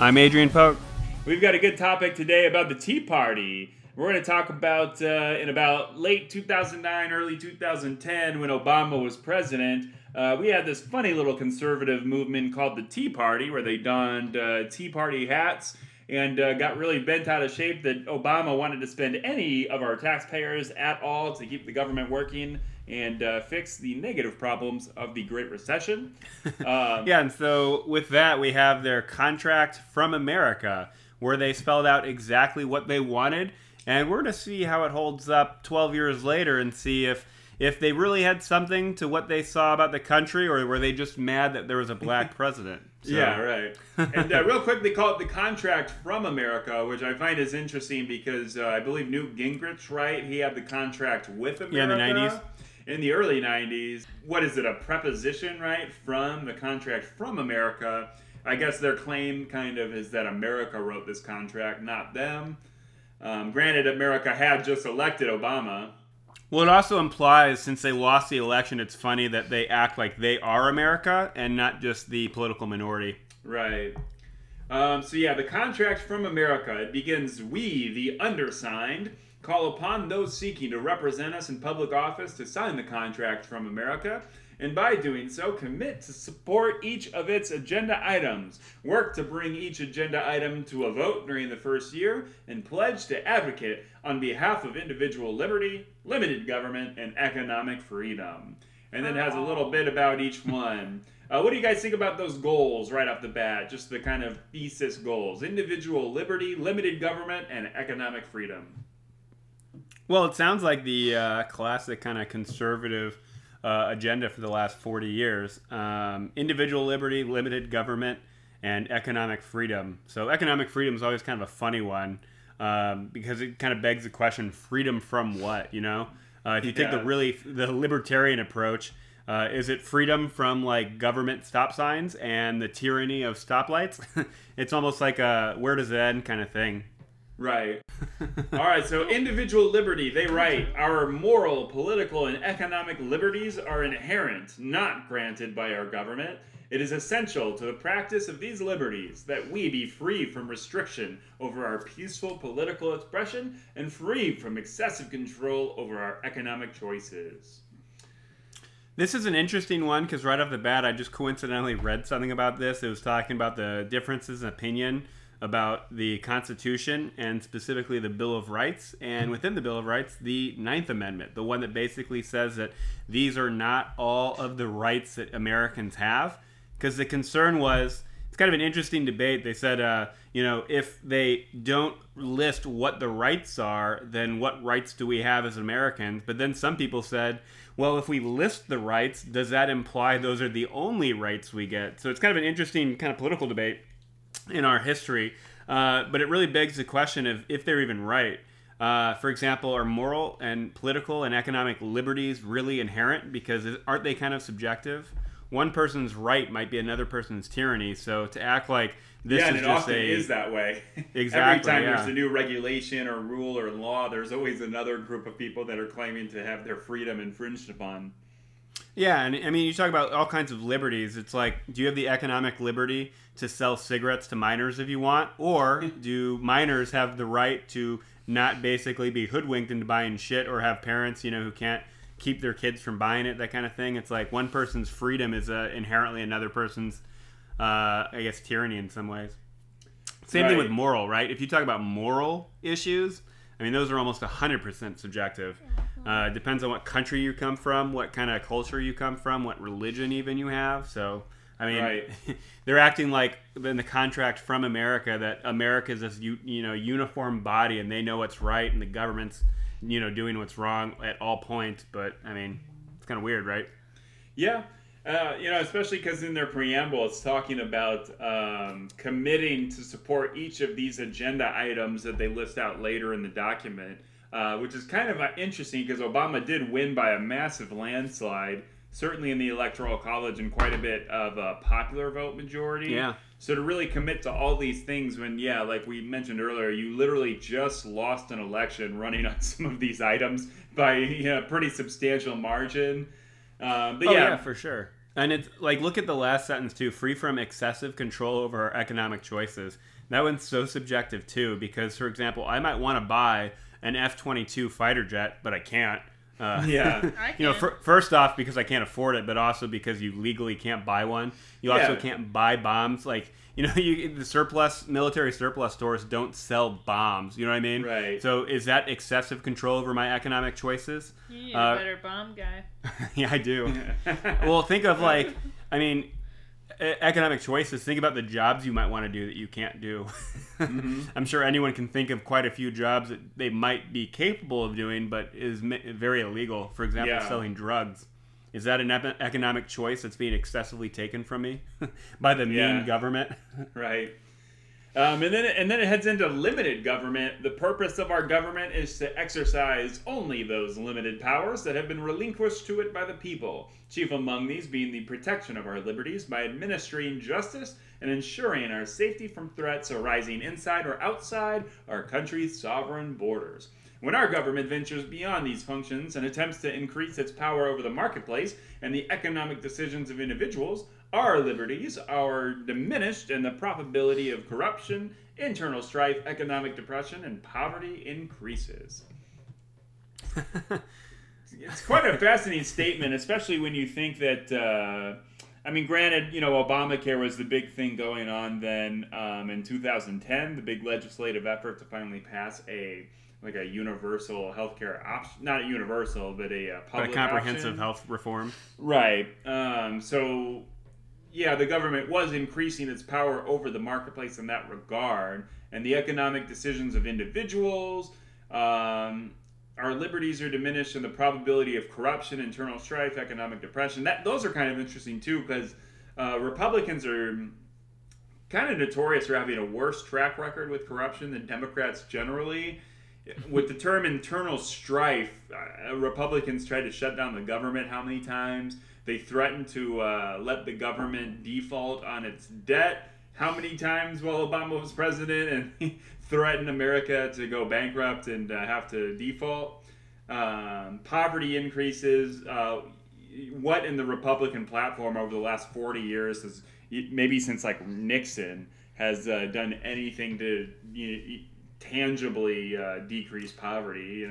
I'm Adrian Polk. We've got a good topic today about the Tea Party. We're going to talk about, in about late 2009, early 2010, when Obama was president, we had this funny little conservative movement called the Tea Party, where they donned Tea Party hats and got really bent out of shape that Obama wanted to spend any of our taxpayers at all to keep the government working and fix the negative problems of the Great Recession. Yeah, and so with that, we have their contract from America, where they spelled out exactly what they wanted. And we're going to see how it holds up 12 years later and see if they really had something to what they saw about the country, or were they just mad that there was a black president. So. Yeah, right. And real quick, they call it the contract from America, which I find is interesting because I believe Newt Gingrich, right? He had the contract with America. Yeah, in the 90s. In the early 90s. What is it, a preposition, right? From the contract from America. I guess their claim kind of is that America wrote this contract, not them. Granted, America had just elected Obama. Well, it also implies, since they lost the election, it's funny that they act like they are America and not just the political minority. Right. So yeah, the contract from America, it begins, "We, the undersigned, call upon those seeking to represent us in public office to sign the contract from America, and by doing so, commit to support each of its agenda items, work to bring each agenda item to a vote during the first year, and pledge to advocate on behalf of individual liberty, limited government, and economic freedom." And then it has a little bit about each one. What do you guys think about those goals right off the bat? Just the kind of thesis goals. Individual liberty, limited government, and economic freedom. Well, it sounds like the classic kind of conservative agenda for the last 40 years. Individual liberty, limited government, and economic freedom. So economic freedom is always kind of a funny one because it kind of begs the question, freedom from what, you know? If you take the libertarian approach, is it freedom from like government stop signs and the tyranny of stoplights? It's almost like a where does it end kind of thing. Right. All right, so individual liberty, they write, "Our moral, political, and economic liberties are inherent, not granted by our government. It is essential to the practice of these liberties that we be free from restriction over our peaceful political expression and free from excessive control over our economic choices." This is an interesting one because right off the bat, I just coincidentally read something about this. It was talking about the differences in opinion about the Constitution and specifically the Bill of Rights, and within the Bill of Rights, the Ninth Amendment, the one that basically says that these are not all of the rights that Americans have, because the concern was, it's kind of an interesting debate. They said, if they don't list what the rights are, then what rights do we have as Americans? But then some people said, well, if we list the rights, does that imply those are the only rights we get? So it's kind of an interesting kind of political debate in our history, but it really begs the question of if they're even right. For example, are moral and political and economic liberties really inherent? Because aren't they kind of subjective? One person's right might be another person's tyranny. So to act like this is just a... Yeah, and it often is that way. Exactly. Every time there's a new regulation or rule or law, there's always another group of people that are claiming to have their freedom infringed upon. Yeah, and I mean, you talk about all kinds of liberties. It's like, do you have the economic liberty to sell cigarettes to minors if you want? Or do minors have the right to not basically be hoodwinked into buying shit or have parents, who can't keep their kids from buying it, that kind of thing? It's like one person's freedom is inherently another person's, tyranny in some ways. Same thing with moral, right? If you talk about moral issues, I mean, those are almost 100% subjective. It depends on what country you come from, what kind of culture you come from, what religion even you have. So, I mean, they're acting like in the contract from America that America is this, uniform body and they know what's right and the government's, doing what's wrong at all points. But, I mean, it's kind of weird, right? Yeah. Especially because in their preamble, it's talking about committing to support each of these agenda items that they list out later in the document, which is kind of interesting because Obama did win by a massive landslide, certainly in the Electoral College and quite a bit of a popular vote majority. Yeah. So to really commit to all these things when, like we mentioned earlier, you literally just lost an election running on some of these items by a pretty substantial margin. But for sure. And it's like, look at the last sentence too, free from excessive control over her economic choices. That one's so subjective too, because for example, I might want to buy an F-22 fighter jet, but I can't. You know, first off, because I can't afford it, but also because you legally can't buy one. You also can't buy bombs. Like, you know, the surplus, military surplus stores don't sell bombs. You know what I mean? Right. So is that excessive control over my economic choices? You're a better bomb guy. Yeah, I do. Well, think of like, I mean, economic choices. Think about the jobs you might want to do that you can't do. Mm-hmm. I'm sure anyone can think of quite a few jobs that they might be capable of doing, but is very illegal. For example, selling drugs. Is that an economic choice that's being excessively taken from me by the mean government? Right. And then it heads into limited government. The purpose of our government is to exercise only those limited powers that have been relinquished to it by the people, chief among these being the protection of our liberties by administering justice and ensuring our safety from threats arising inside or outside our country's sovereign borders. When our government ventures beyond these functions and attempts to increase its power over the marketplace and the economic decisions of individuals, our liberties are diminished and the probability of corruption, internal strife, economic depression, and poverty increases. It's quite a fascinating statement, especially when you think that, I mean, granted, you know, Obamacare was the big thing going on then in 2010, the big legislative effort to finally pass a universal healthcare option, not a universal, but a public, but a comprehensive option. Health reform. Right. So, yeah, the government was increasing its power over the marketplace in that regard, and the economic decisions of individuals, our liberties are diminished, and the probability of corruption, internal strife, economic depression. Those are kind of interesting too, because Republicans are kind of notorious for having a worse track record with corruption than Democrats generally. With the term internal strife, Republicans tried to shut down the government how many times? They threatened to let the government default on its debt how many times while Obama was president, and he threatened America to go bankrupt and have to default. Poverty increases. What in the Republican platform over the last 40 years, maybe since like Nixon, has done anything to... tangibly decrease poverty.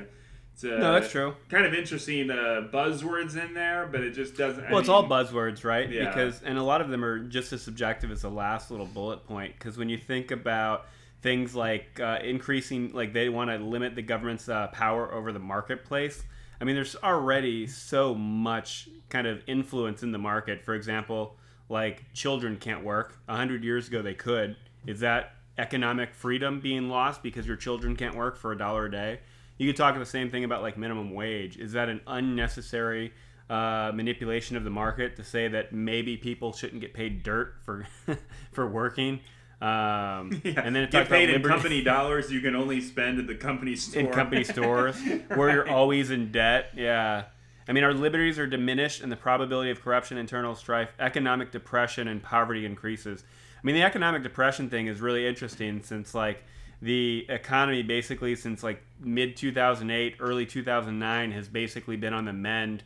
No, that's true. Kind of interesting buzzwords in there, but it just doesn't... Well, it's all buzzwords, right? Yeah. And a lot of them are just as subjective as the last little bullet point, because when you think about things like increasing... Like, they want to limit the government's power over the marketplace. I mean, there's already so much kind of influence in the market. For example, like, children can't work. 100 years ago, they could. Is that... economic freedom being lost because your children can't work for $1 a day. You could talk the same thing about like minimum wage. Is that an unnecessary manipulation of the market to say that maybe people shouldn't get paid dirt for working? And then it talks about in company dollars you can only spend at the company store. In company stores where you're always in debt. Yeah. I mean, our liberties are diminished and the probability of corruption, internal strife, economic depression, and poverty increases. I mean, the economic depression thing is really interesting since, like, the economy basically since, like, mid-2008, early 2009 has basically been on the mend,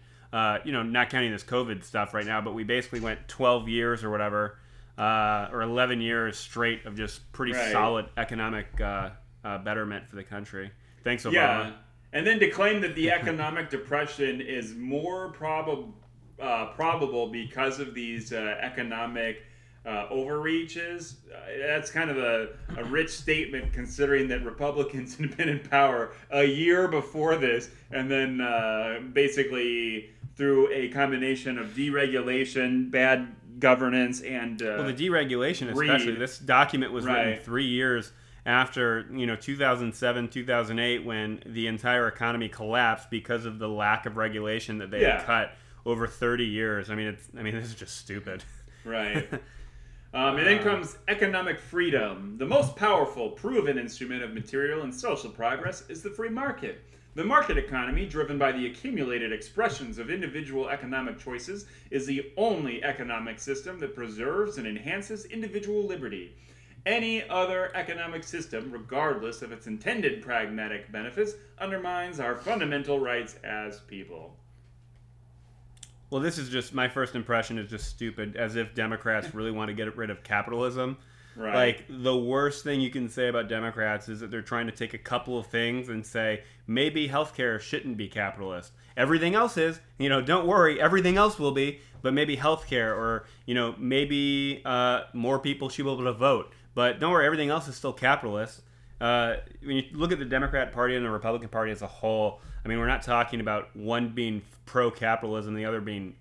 you know, not counting this COVID stuff right now, but we basically went 12 years or whatever, or 11 years straight of just pretty solid economic betterment for the country. Thanks, Obama. Yeah. And then to claim that the economic depression is more probable because of these economic... overreaches. That's kind of a rich statement considering that Republicans had been in power a year before this, and then basically through a combination of deregulation, bad governance, and the deregulation greed. Especially this document was written 3 years after 2007, 2008 when the entire economy collapsed because of the lack of regulation that they had cut over 30 years. I mean this is just stupid. Right. And then comes economic freedom. The most powerful, proven instrument of material and social progress is the free market. The market economy, driven by the accumulated expressions of individual economic choices, is the only economic system that preserves and enhances individual liberty. Any other economic system, regardless of its intended pragmatic benefits, undermines our fundamental rights as people. Well, this is just my first impression is just stupid, as if Democrats really want to get rid of capitalism. Right. Like, the worst thing you can say about Democrats is that they're trying to take a couple of things and say, maybe healthcare shouldn't be capitalist. Everything else is, you know, don't worry, everything else will be, but maybe healthcare or, you know, maybe more people should be able to vote. But don't worry, everything else is still capitalist. When you look at the Democrat Party and the Republican Party as a whole, I mean, we're not talking about one being pro-capitalism, the other being,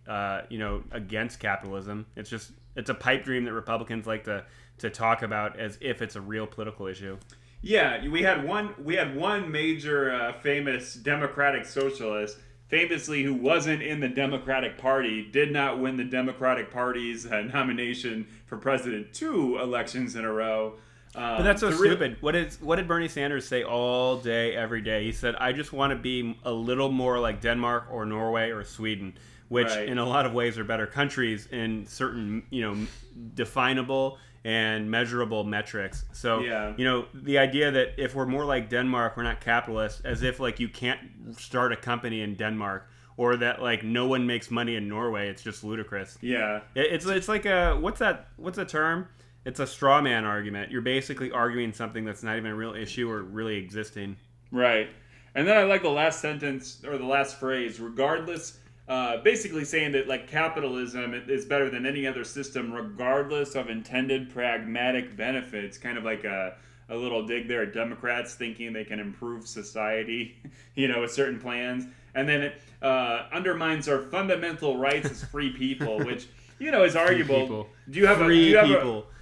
you know, against capitalism. It's just, it's a pipe dream that Republicans like to talk about as if it's a real political issue. Yeah, we had one major famous Democratic socialist, famously who wasn't in the Democratic Party, did not win the Democratic Party's nomination for president 2 elections in a row. But that's so stupid. What did Bernie Sanders say all day, every day? He said, I just want to be a little more like Denmark or Norway or Sweden, which in a lot of ways are better countries in certain, you know, definable and measurable metrics. So, you know, the idea that if we're more like Denmark, we're not capitalist, as if, like, you can't start a company in Denmark. Or that, like, no one makes money in Norway. It's just ludicrous. Yeah. It's like a, what's that term? It's a straw man argument. You're basically arguing something that's not even a real issue or really existing. Right. And then I like the last sentence, or the last phrase, regardless, basically saying that, like, capitalism is better than any other system, regardless of intended pragmatic benefits. Kind of like a little dig there at Democrats thinking they can improve society, you know, with certain plans. And then it undermines our fundamental rights as free people, which, you know, is arguable.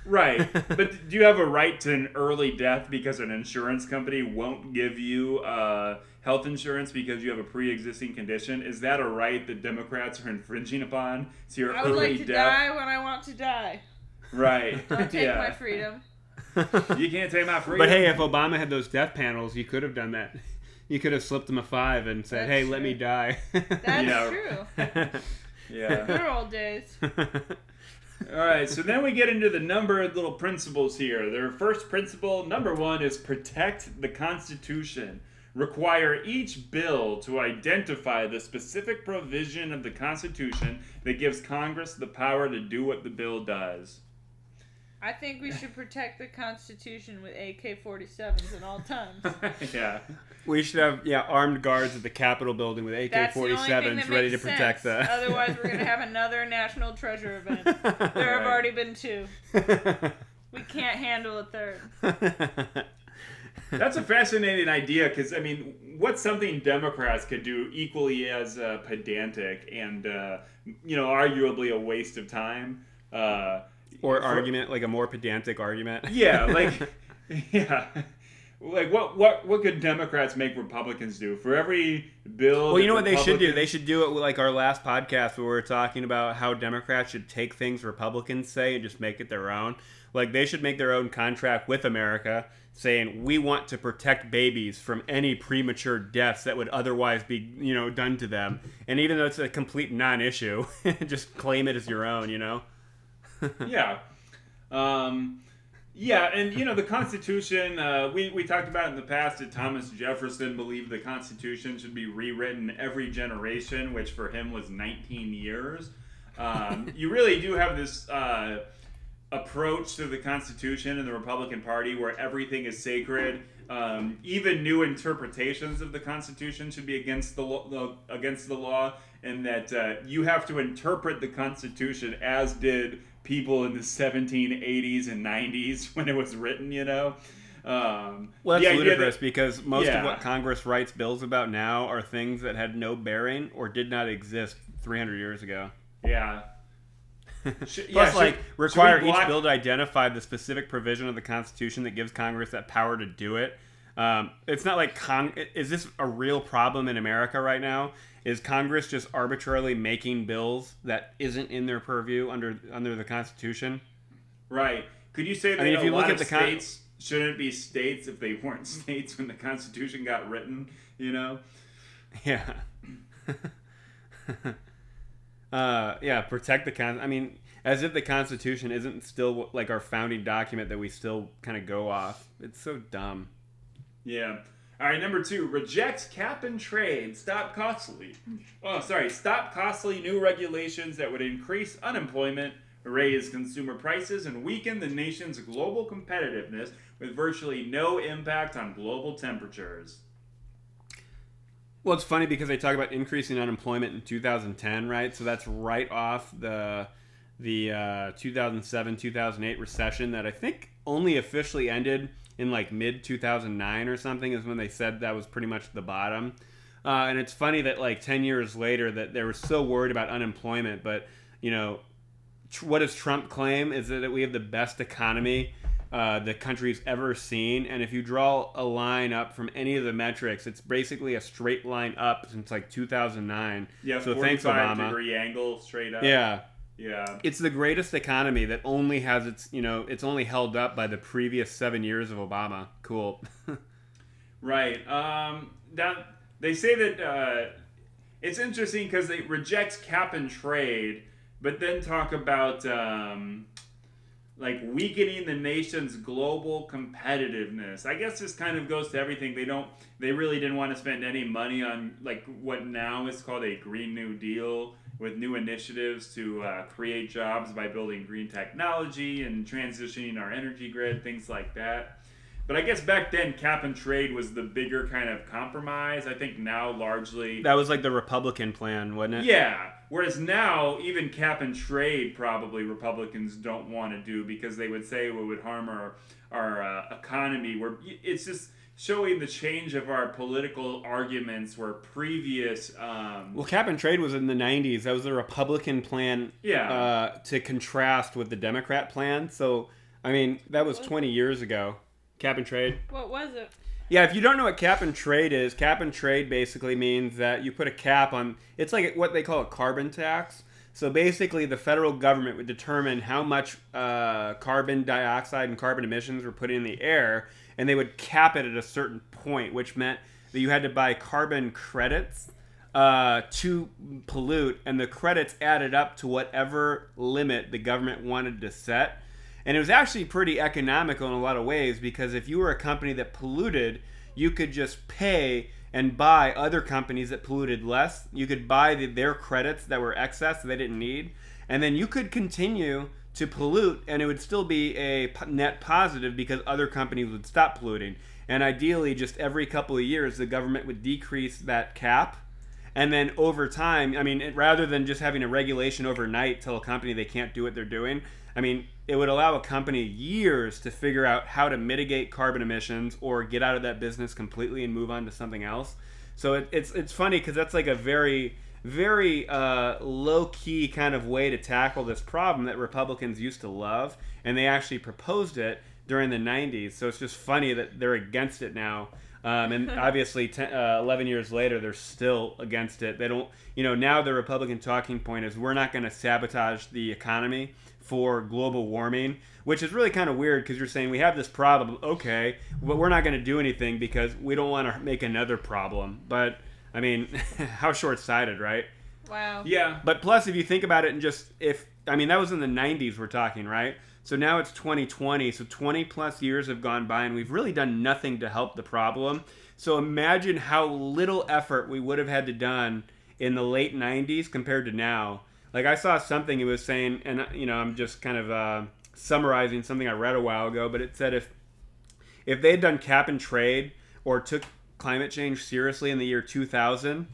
Right. But do you have a right to an early death because an insurance company won't give you health insurance because you have a pre-existing condition? Is that a right that Democrats are infringing upon? So your I would like to die when I want to die. Right. Don't take my freedom. You can't take my freedom. But hey, if Obama had those death panels, you could have done that. You could have slipped him a 5 and said, hey, let me die. That's true. Yeah. Good old days. All right, so then we get into the numbered little principles here. Their first principle, number 1, is protect the Constitution. Require each bill to identify the specific provision of the Constitution that gives Congress the power to do what the bill does. I think we should protect the Constitution with AK-47s at all times. Yeah. We should have armed guards at the Capitol building with AK-47s ready to protect that. Otherwise, we're going to have another National Treasure event. There have already been 2. We can't handle a 3rd. That's a fascinating idea because, I mean, what's something Democrats could do equally as pedantic and, you know, arguably a waste of time? Or argument, like a more pedantic argument. Yeah, like, like what could Democrats make Republicans do for every bill? Well, you know what they should do? They should do it like our last podcast where we were talking about how Democrats should take things Republicans say and just make it their own. Like, they should make their own contract with America saying, we want to protect babies from any premature deaths that would otherwise be, you know, done to them. And even though it's a complete non-issue, just claim it as your own, you know? Yeah. And, you know, the Constitution, we talked about it in the past that Thomas Jefferson believed the Constitution should be rewritten every generation, which for him was 19 years. You really do have this approach to the Constitution and the Republican Party where everything is sacred. Even new interpretations of the Constitution should be against the law, and that you have to interpret the Constitution as did people in the 1780s and 90s when it was written, you know? Well, that's ludicrous because most of what Congress writes bills about now are things that had no bearing or did not exist 300 years ago. Yeah. Plus, require each bill to identify the specific provision of the Constitution that gives Congress that power to do it. It's not like is this a real problem in America right now? Is Congress just arbitrarily making bills that isn't in their purview under the Constitution? Right. Could you say that states shouldn't be states if they weren't states when the Constitution got written, you know? Yeah. Protect the Constitution. I mean, as if the Constitution isn't still, like, our founding document that we still kind of go off. It's so dumb. Yeah. All right, number two, reject cap and trade. Stop costly new regulations that would increase unemployment, raise consumer prices, and weaken the nation's global competitiveness with virtually no impact on global temperatures. Well, it's funny because they talk about increasing unemployment in 2010, right? So that's right off the 2007-2008 recession that I think only officially ended in like mid-2009 or something is when they said that was pretty much the bottom. And it's funny that like 10 years later that they were so worried about unemployment. But, you know, what does Trump claim is that we have the best economy the country's ever seen. And if you draw a line up from any of the metrics, it's basically a straight line up since like 2009. Yeah, so thanks, Obama. 45-degree angle straight up. Yeah. Yeah. It's the greatest economy that only has its, you know, it's only held up by the previous 7 years of Obama. Cool. Right. That they say that it's interesting because they reject cap and trade, but then talk about like weakening the nation's global competitiveness. I guess this kind of goes to everything. They really didn't want to spend any money on like what now is called a Green New Deal, with new initiatives to create jobs by building green technology and transitioning our energy grid, things like that. But I guess back then, cap and trade was the bigger kind of compromise. I think now largely... That was like the Republican plan, wasn't it? Yeah. Whereas now, even cap and trade probably Republicans don't want to do because they would say it would harm our economy. Where it's just... showing the change of our political arguments where previous... well, cap and trade was in the 90s. That was the Republican plan to contrast with the Democrat plan. So, I mean, that was 20 years ago. Cap and trade. What was it? Yeah, if you don't know what cap and trade is, cap and trade basically means that you put a cap on... It's like what they call a carbon tax. So basically the federal government would determine how much carbon dioxide and carbon emissions were put in the air, and they would cap it at a certain point, which meant that you had to buy carbon credits to pollute, and the credits added up to whatever limit the government wanted to set. And it was actually pretty economical in a lot of ways, because if you were a company that polluted, you could just pay and buy other companies that polluted less. You could buy their credits that were excess that they didn't need, and then you could continue to pollute, and it would still be a net positive because other companies would stop polluting. And ideally, just every couple of years, the government would decrease that cap, and then over time, I mean, rather than just having a regulation overnight tell a company they can't do what they're doing, I mean, it would allow a company years to figure out how to mitigate carbon emissions or get out of that business completely and move on to something else. So it's funny because that's like a very, very low-key kind of way to tackle this problem that Republicans used to love, and they actually proposed it during the 90s. So it's just funny that they're against it now. And obviously 11 years later, they're still against it. They don't, you know, now the Republican talking point is we're not going to sabotage the economy for global warming, which is really kind of weird because you're saying we have this problem, okay, but we're not going to do anything because we don't want to make another problem. But, I mean, how short-sighted, right? Wow. Yeah. But plus, if you think about it and just if, I mean, that was in the 90s we're talking, right? So now it's 2020, so 20 plus years have gone by and we've really done nothing to help the problem. So imagine how little effort we would have had to done in the late 90s compared to now. Like, I saw something it was saying, and, you know, I'm just kind of summarizing something I read a while ago, but it said if they had done cap and trade or took climate change seriously in the year 2000,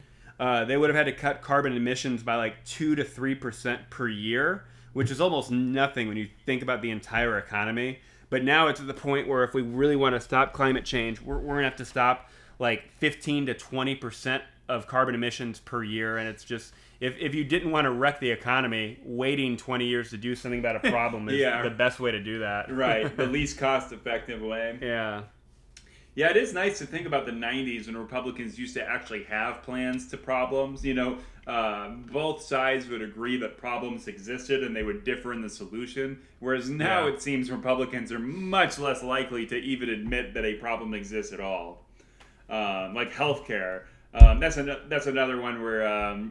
they would have had to cut carbon emissions by like 2 to 3% per year, which is almost nothing when you think about the entire economy. But now it's at the point where if we really want to stop climate change, we're going to have to stop like 15 to 20% of carbon emissions per year, and it's just... If you didn't want to wreck the economy, waiting 20 years to do something about a problem is the best way to do that. Right, the least cost-effective way. Yeah. Yeah, it is nice to think about the 90s when Republicans used to actually have plans to problems. You know, both sides would agree that problems existed and they would differ in the solution, whereas now it seems Republicans are much less likely to even admit that a problem exists at all. Like healthcare. That's another one where...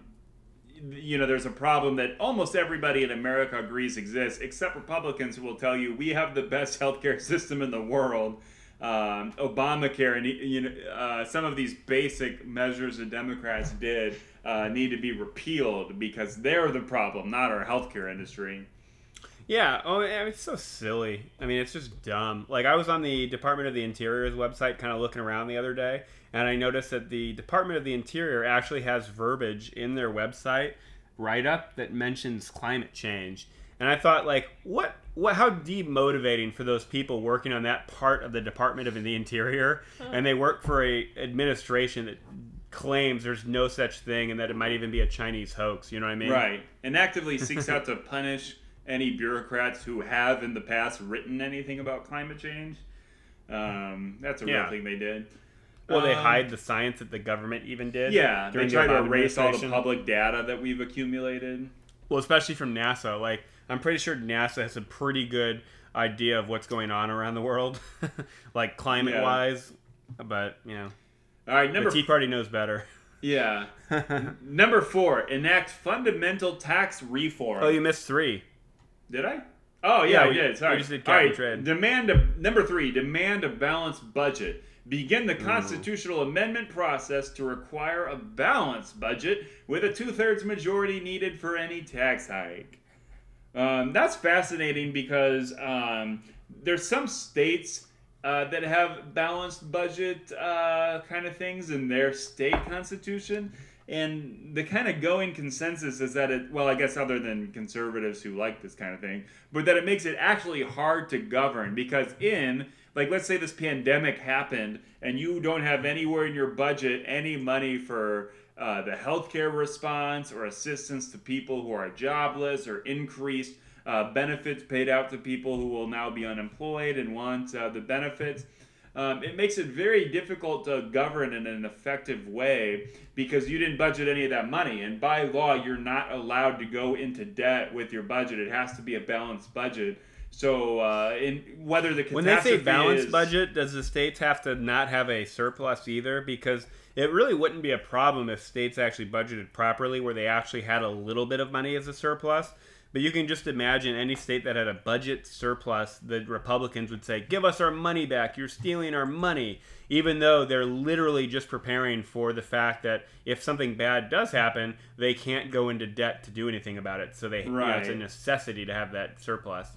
you know, there's a problem that almost everybody in America agrees exists, except Republicans who will tell you we have the best healthcare system in the world. Obamacare, and some of these basic measures the Democrats did need to be repealed because they're the problem, not our healthcare industry. Yeah, it's so silly. I mean, it's just dumb. Like, I was on the Department of the Interior's website kind of looking around the other day, and I noticed that the Department of the Interior actually has verbiage in their website write-up that mentions climate change. And I thought, like, what? How demotivating for those people working on that part of the Department of the Interior, and they work for a administration that claims there's no such thing and that it might even be a Chinese hoax, you know what I mean? Right, and actively seeks out to punish any bureaucrats who have in the past written anything about climate change. That's a real thing they did. Well, they hide the science that the government even did. Yeah, they try to erase all the public data that we've accumulated. Well, especially from NASA. Like, I'm pretty sure NASA has a pretty good idea of what's going on around the world, like climate-wise. Yeah. But, you know, all right, the Tea Party knows better. Yeah. Number 4, enact fundamental tax reform. Oh, you missed 3. Did I? Oh, yeah, we did. Sorry. We just did cap and trade. Number 3, demand a balanced budget. Begin the constitutional amendment process to require a balanced budget with a 2/3 majority needed for any tax hike. That's fascinating because there's some states that have balanced budget kind of things in their state constitution. And the kind of going consensus is that I guess other than conservatives who like this kind of thing, but that it makes it actually hard to govern because let's say this pandemic happened and you don't have anywhere in your budget any money for the healthcare response or assistance to people who are jobless or increased benefits paid out to people who will now be unemployed and want the benefits. It makes it very difficult to govern in an effective way because you didn't budget any of that money. And by law, you're not allowed to go into debt with your budget. It has to be a balanced budget. So when they say balanced budget, does the states have to not have a surplus either? Because it really wouldn't be a problem if states actually budgeted properly where they actually had a little bit of money as a surplus. But you can just imagine any state that had a budget surplus, the Republicans would say, give us our money back. You're stealing our money. Even though they're literally just preparing for the fact that if something bad does happen, they can't go into debt to do anything about it. So it's a necessity to have that surplus.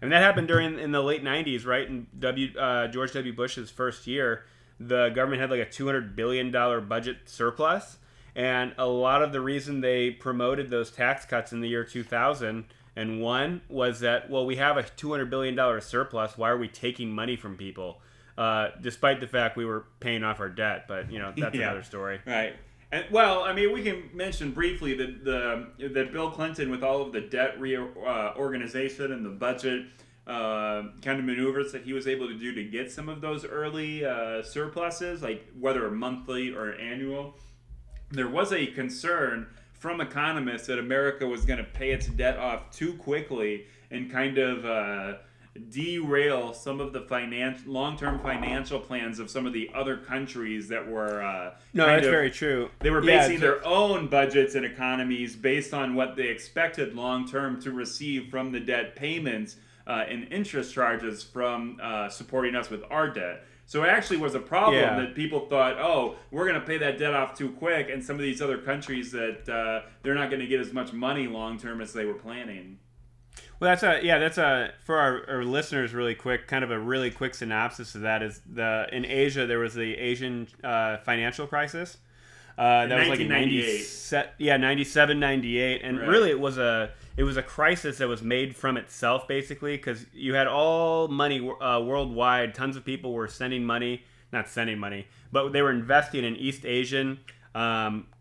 And that happened in the late 90s, right? In George W. Bush's first year, the government had like a $200 billion budget surplus. And a lot of the reason they promoted those tax cuts in the year 2001 was that, well, we have a $200 billion surplus. Why are we taking money from people? Despite the fact we were paying off our debt. But, that's another story. Right. And, well, I mean, we can mention briefly that Bill Clinton, with all of the debt reorganization and the budget kind of maneuvers that he was able to do to get some of those early surpluses, like whether monthly or annual, there was a concern from economists that America was going to pay its debt off too quickly and kind of derail some of the long-term financial plans of some of the other countries that were... very true. They were basing their own budgets and economies based on what they expected long-term to receive from the debt payments and interest charges from supporting us with our debt. So it actually was a problem that people thought, oh, we're going to pay that debt off too quick, and some of these other countries that they're not going to get as much money long term as they were planning. Well, that's for our listeners really quick, kind of a really quick synopsis of that is in Asia there was the Asian financial crisis. That was like in 97, 98, and really it was a crisis that was made from itself, basically, because you had all money worldwide. Tons of people were but they were investing in East Asian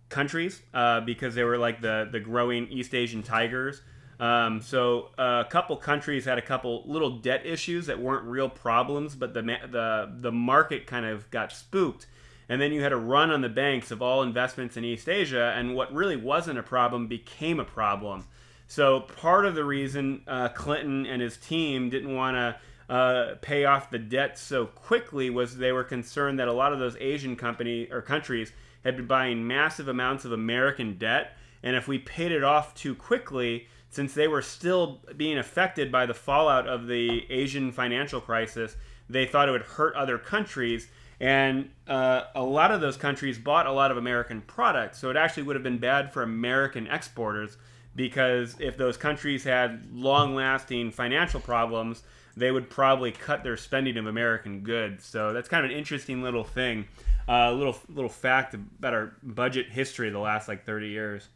countries because they were like the growing East Asian tigers. So a couple countries had a couple little debt issues that weren't real problems, but the market kind of got spooked. And then you had a run on the banks of all investments in East Asia, and what really wasn't a problem became a problem. So part of the reason Clinton and his team didn't want to pay off the debt so quickly was they were concerned that a lot of those Asian countries had been buying massive amounts of American debt, and if we paid it off too quickly, since they were still being affected by the fallout of the Asian financial crisis, they thought it would hurt other countries. And a lot of those countries bought a lot of American products. So it actually would have been bad for American exporters, because if those countries had long-lasting financial problems, they would probably cut their spending of American goods. So that's kind of an interesting little thing, little fact about our budget history the last, 30 years.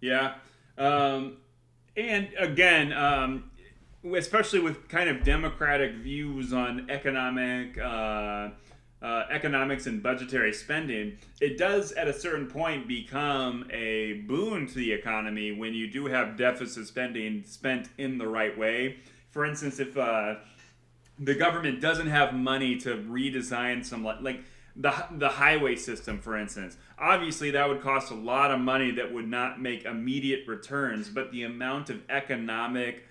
Yeah. And again, especially with kind of democratic views on economics and budgetary spending, it does at a certain point become a boon to the economy when you do have deficit spending spent in the right way. For instance, if the government doesn't have money to redesign some, the highway system, for instance, obviously that would cost a lot of money that would not make immediate returns, but the amount of economic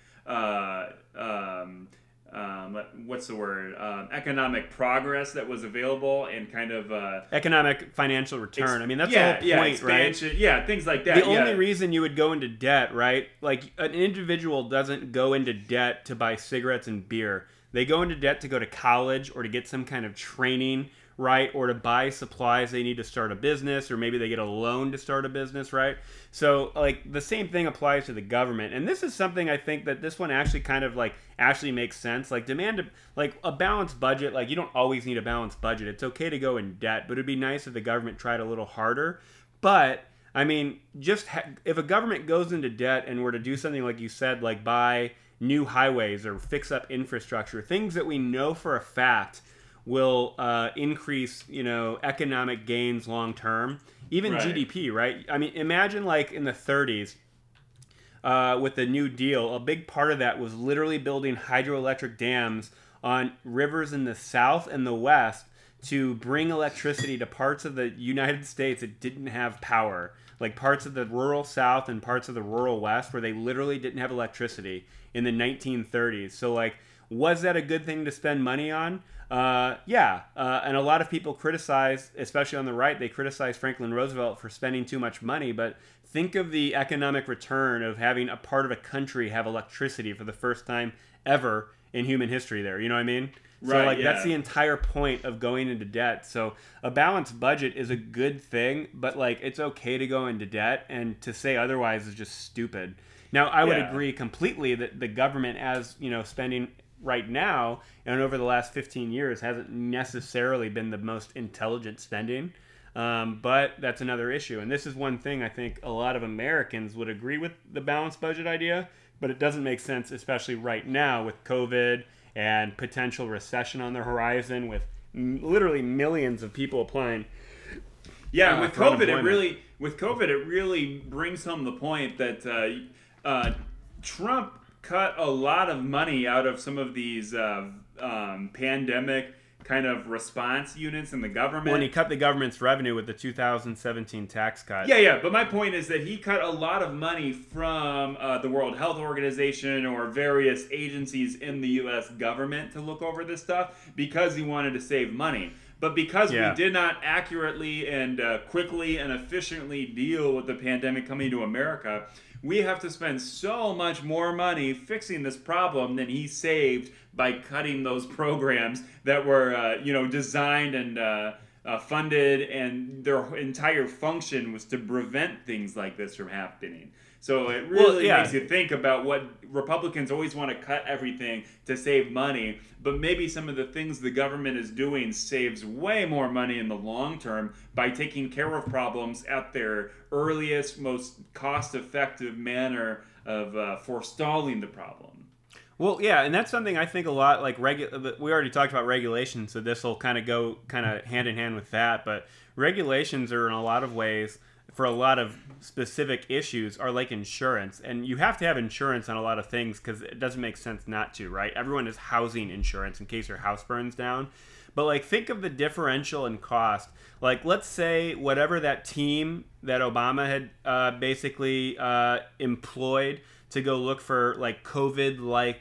economic progress that was available, and kind of economic financial return. That's the whole point, expansion, right? Yeah, things like that. The only reason you would go into debt, right? An individual doesn't go into debt to buy cigarettes and beer. They go into debt to go to college or to get some kind of training, right? Or to buy supplies they need to start a business, or maybe they get a loan to start a business, right? So the same thing applies to the government. And this is something I think that this one actually kind of actually makes sense. A balanced budget, you don't always need a balanced budget. It's okay to go in debt, but it'd be nice if the government tried a little harder. But if a government goes into debt and were to do something like you said, buy new highways or fix up infrastructure, things that we know for a fact will increase, economic gains long term, even right. GDP, right? Imagine in the 30s with the New Deal, a big part of that was literally building hydroelectric dams on rivers in the South and the West to bring electricity to parts of the United States that didn't have power, parts of the rural South and parts of the rural West where they literally didn't have electricity in the 1930s. So was that a good thing to spend money on? And a lot of people criticize, especially on the right, they criticize Franklin Roosevelt for spending too much money, but think of the economic return of having a part of a country have electricity for the first time ever in human history there. You know what I mean? Right, so that's the entire point of going into debt. So a balanced budget is a good thing, but it's okay to go into debt, and to say otherwise is just stupid. Now, I would agree completely that the government, as spending right now and over the last 15 years, hasn't necessarily been the most intelligent spending, but that's another issue. And this is one thing I think a lot of Americans would agree with, the balanced budget idea, but it doesn't make sense, especially right now with COVID and potential recession on the horizon, with literally millions of people applying. Yeah, with COVID it really brings home the point that Trump cut a lot of money out of some of these pandemic kind of response units in the government. When he cut the government's revenue with the 2017 tax cut. Yeah. But my point is that he cut a lot of money from the World Health Organization or various agencies in the U.S. government to look over this stuff because he wanted to save money. But because we did not accurately and quickly and efficiently deal with the pandemic coming to America, we have to spend so much more money fixing this problem than he saved by cutting those programs that were, designed and funded, and their entire function was to prevent things like this from happening. So it really makes you think about what Republicans always want to cut everything to save money, but maybe some of the things the government is doing saves way more money in the long term by taking care of problems at their earliest, most cost-effective manner of forestalling the problem. Well, yeah, and that's something I think a lot, we already talked about regulation, so this will kind of go hand in hand with that, but regulations are in a lot of ways, for a lot of specific issues, are like insurance. And you have to have insurance on a lot of things because it doesn't make sense not to, right? Everyone has housing insurance in case your house burns down. But think of the differential in cost. Let's say whatever that team that Obama had basically employed to go look for COVID-like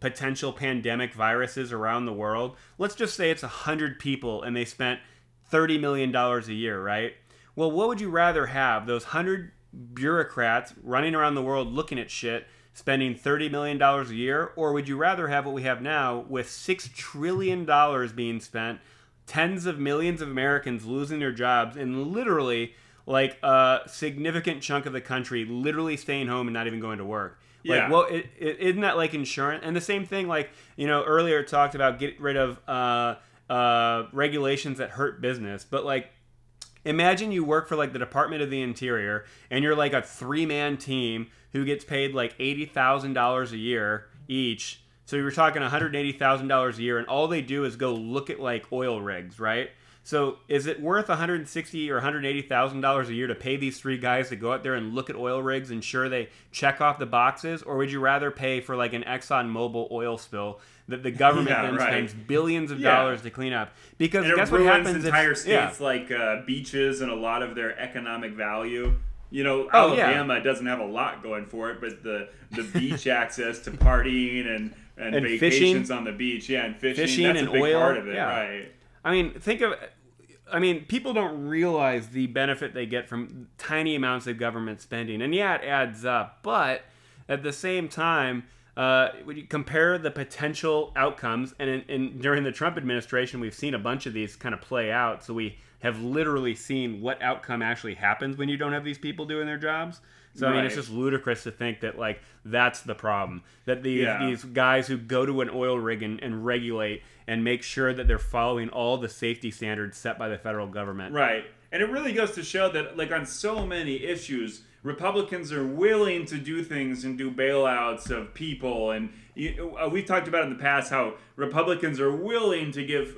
potential pandemic viruses around the world. Let's just say it's 100 people and they spent $30 million a year, right? Well, what would you rather have? Those 100 bureaucrats running around the world looking at shit, spending $30 million a year? Or would you rather have what we have now with $6 trillion being spent, tens of millions of Americans losing their jobs, and literally like a significant chunk of the country literally staying home and not even going to work? Like, yeah. Well, isn't that like insurance? And the same thing, like, you know, earlier it talked about get rid of regulations that hurt business. But, like, imagine you work for, like, the Department of the Interior, and you're, like, a three-man team who gets paid, like, $80,000 a year each. So you're talking $180,000 a year, and all they do is go look at, like, oil rigs, right? So is it worth $160,000 or $180,000 a year to pay these three guys to go out there and look at oil rigs and ensure they check off the boxes? Or would you rather pay for like an Exxon Mobil oil spill that the government then spends billions of dollars to clean up? Because guess what happens if... it ruins entire states like beaches and a lot of their economic value. You know, Alabama doesn't have a lot going for it, but the beach access to partying and vacations fishing on the beach. Yeah, and fishing that's and a big oil, part of it, right? I mean, people don't realize the benefit they get from tiny amounts of government spending. And yeah, it adds up. But at the same time, when you compare the potential outcomes, and during the Trump administration, we've seen a bunch of these kind of play out. So we have literally seen what outcome actually happens when you don't have these people doing their jobs. So, I mean, it's just ludicrous to think that, like, that's the problem. That these guys who go to an oil rig and regulate and make sure that they're following all the safety standards set by the federal government. Right. And it really goes to show that, like, on so many issues, Republicans are willing to do things and do bailouts of people. And we've talked about in the past how Republicans are willing to give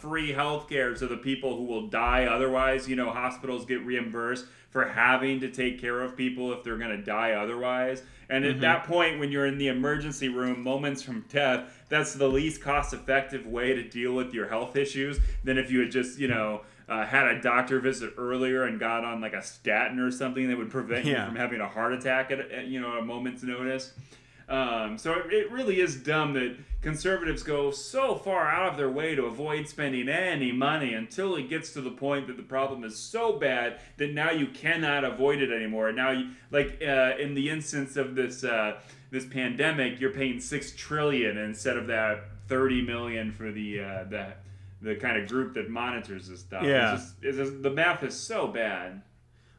free health care to the people who will die otherwise. You know, hospitals get reimbursed for having to take care of people if they're going to die otherwise. And at that point, when you're in the emergency room, moments from death, that's the least cost-effective way to deal with your health issues than if you had just, you know, had a doctor visit earlier and got on like a statin or something that would prevent you from having a heart attack at you know, a moment's notice. So it really is dumb that conservatives go so far out of their way to avoid spending any money until it gets to the point that the problem is so bad that now you cannot avoid it anymore. Now, in the instance of this pandemic, you're paying $6 trillion instead of that $30 million for the kind of group that monitors this stuff. Yeah, it's just, the math is so bad.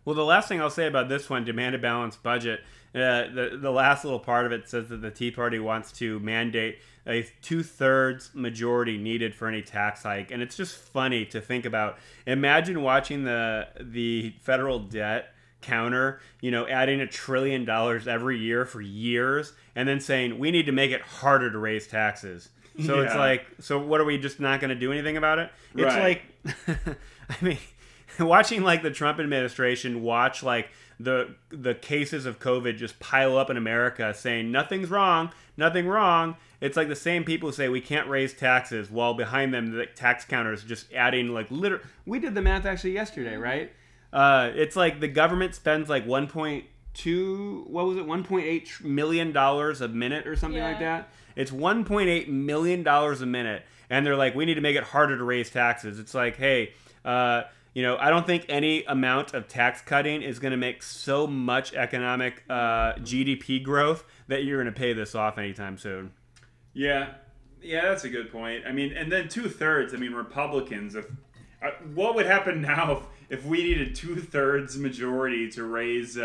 Well, the last thing I'll say about this one, demand a balanced budget, the last little part of it says that the Tea Party wants to mandate a 2/3 majority needed for any tax hike. And it's just funny to think about. Imagine watching the federal debt counter, you know, adding $1 trillion every year for years, and then saying, we need to make it harder to raise taxes. So it's like, so what, are we just not going to do anything about it? It's like, I mean... watching like the Trump administration watch like the cases of COVID just pile up in America, saying nothing's wrong. It's like the same people who say we can't raise taxes, while behind them the tax counters just adding like literally. We did the math actually yesterday, right? It's like the government spends like $1.8 million a minute or something like that. It's $1.8 million a minute, and they're like, we need to make it harder to raise taxes. It's like, hey. You know, I don't think any amount of tax cutting is going to make so much economic GDP growth that you're going to pay this off anytime soon. Yeah, that's a good point. I mean, and then 2/3. I mean, Republicans. What would happen now if we needed 2/3 majority to raise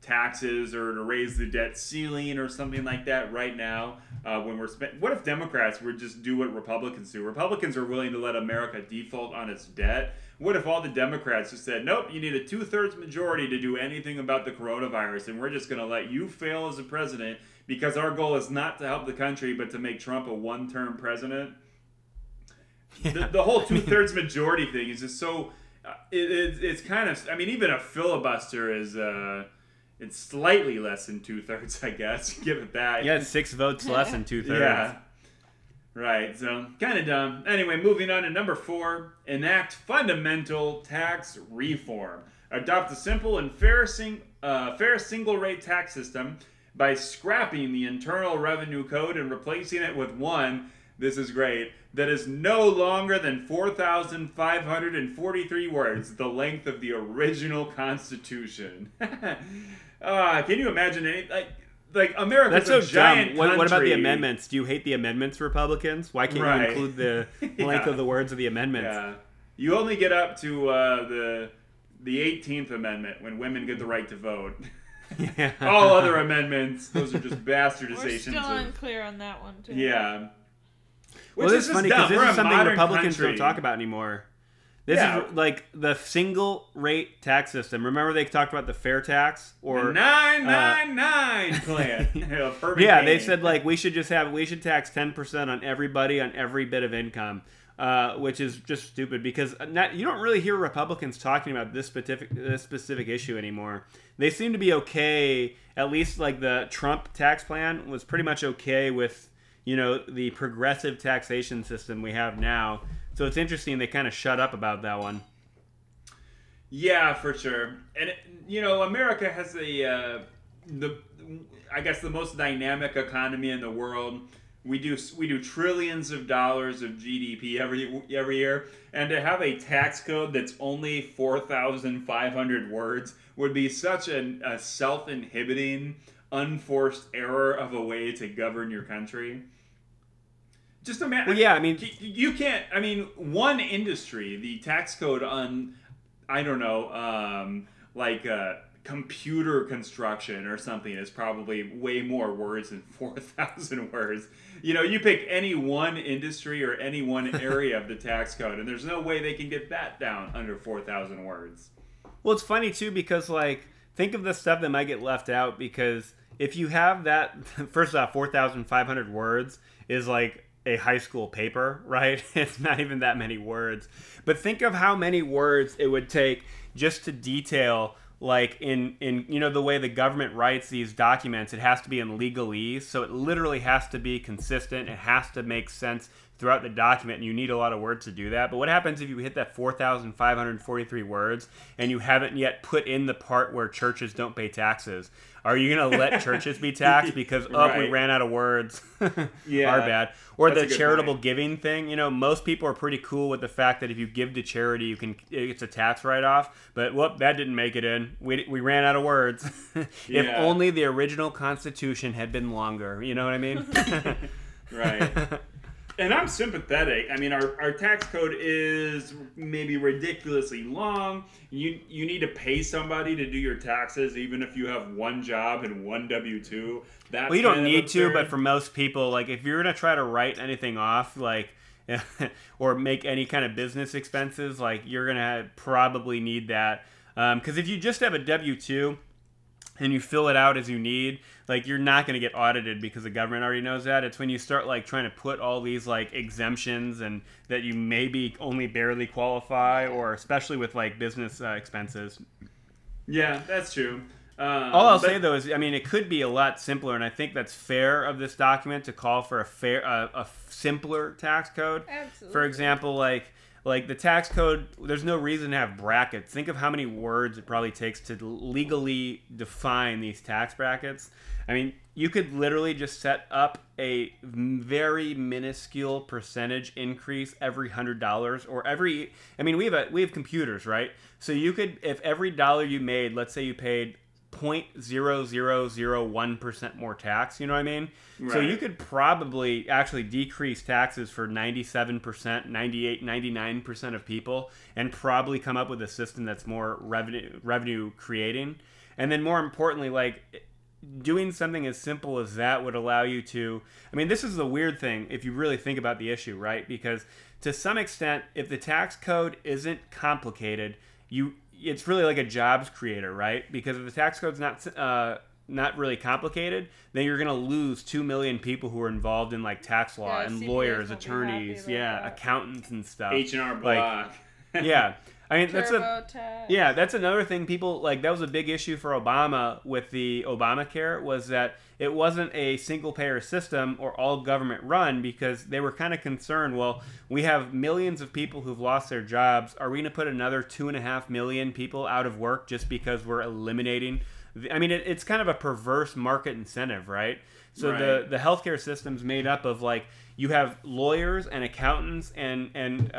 taxes or to raise the debt ceiling or something like that right now? When we're what if Democrats would just do what Republicans do? Republicans are willing to let America default on its debt. What if all the Democrats just said, nope, you need a 2/3 majority to do anything about the coronavirus, and we're just going to let you fail as a president because our goal is not to help the country but to make Trump a one-term president? Yeah. The whole 2/3 majority thing is just so... It's kind of... I mean, even a filibuster is... it's slightly less than 2/3, I guess. Give it that. Yeah, it's 6 votes less than 2/3. Yeah. Right, so kind of dumb. Anyway, moving on to number 4, enact fundamental tax reform. Adopt a simple and fair single-rate tax system by scrapping the Internal Revenue Code and replacing it with one, this is great, that is no longer than 4,543 words, the length of the original Constitution. Can you imagine any... Like, America's a giant country. What about the amendments? Do you hate the amendments, Republicans? Why can't you include the length of the words of the amendments? Yeah. You only get up to the 18th Amendment when women get the right to vote. Yeah. All other amendments, those are just bastardizations. We're still unclear on that one, too. Yeah. Which well, is funny because this is something Republicans don't talk about anymore. This is like the single rate tax system. Remember they talked about the fair tax or the 999 plan. They said like we should tax 10% on everybody on every bit of income, which is just stupid because you don't really hear Republicans talking about this specific issue anymore. They seem to be okay. At least like the Trump tax plan was pretty much okay with the progressive taxation system we have now. So it's interesting they kind of shut up about that one. Yeah, for sure. And, America has the most dynamic economy in the world. We do trillions of dollars of GDP every year. And to have a tax code that's only 4,500 words would be such a self-inhibiting, unforced error of a way to govern your country. Just imagine. Well, yeah, I mean, you can't. I mean, one industry, the tax code on, I don't know, computer construction or something is probably way more words than 4,000 words. You pick any one industry or any one area of the tax code, and there's no way they can get that down under 4,000 words. Well, it's funny too because think of the stuff that might get left out because if you have that, first off, 4,500 words is like a high school paper, right? It's not even that many words. But think of how many words it would take just to detail, like in the way the government writes these documents, it has to be in legalese. So it literally has to be consistent. It has to make sense throughout the document. And you need a lot of words to do that. But what happens if you hit that 4,543 words and you haven't yet put in the part where churches don't pay taxes? Are you going to let churches be taxed because, we ran out of words? Yeah. Our bad. Or the charitable giving thing. Most people are pretty cool with the fact that if you give to charity, it's a tax write-off. But, that didn't make it in. We ran out of words. If only the original Constitution had been longer. You know what I mean? Right. And I'm sympathetic. I mean, our tax code is maybe ridiculously long. You need to pay somebody to do your taxes, even if you have one job and one W-2. Well, you don't need to, but for most people, if you're going to try to write anything off, or make any kind of business expenses, you're going to probably need that. Because if you just have a W-2 and you fill it out as you need, you're not going to get audited because the government already knows that. It's when you start trying to put all these exemptions and that you maybe only barely qualify, or especially with business expenses. Yeah, that's true. All I'll say though is, I mean, it could be a lot simpler, and I think that's fair of this document to call for a fair, a simpler tax code. Absolutely. For example, Like the tax code, there's no reason to have brackets. Think of how many words it probably takes to legally define these tax brackets. I mean, you could literally just set up a very minuscule percentage increase every $100 or every. I mean, we have computers, right? So you could, if every dollar you made, let's say you paid 0.0001% more tax, you know what I mean? Right. So you could probably actually decrease taxes for 97%, 98%, 99% of people and probably come up with a system that's more revenue creating. And then more importantly, doing something as simple as that would allow you to, I mean, this is the weird thing if you really think about the issue, right? Because to some extent, if the tax code isn't complicated, it's really like a jobs creator, right? Because if the tax code's not really complicated, then you're going to lose 2 million people who are involved in tax law and lawyers, attorneys, accountants and stuff. H&R Block. Yeah. I mean, that's another thing people that was a big issue for Obama with the Obamacare, was that it wasn't a single payer system or all government run, because they were kind of concerned, we have millions of people who've lost their jobs. Are we going to put another 2.5 million people out of work just because we're eliminating? I mean, it's kind of a perverse market incentive, right? So right. The healthcare system's made up of you have lawyers and accountants and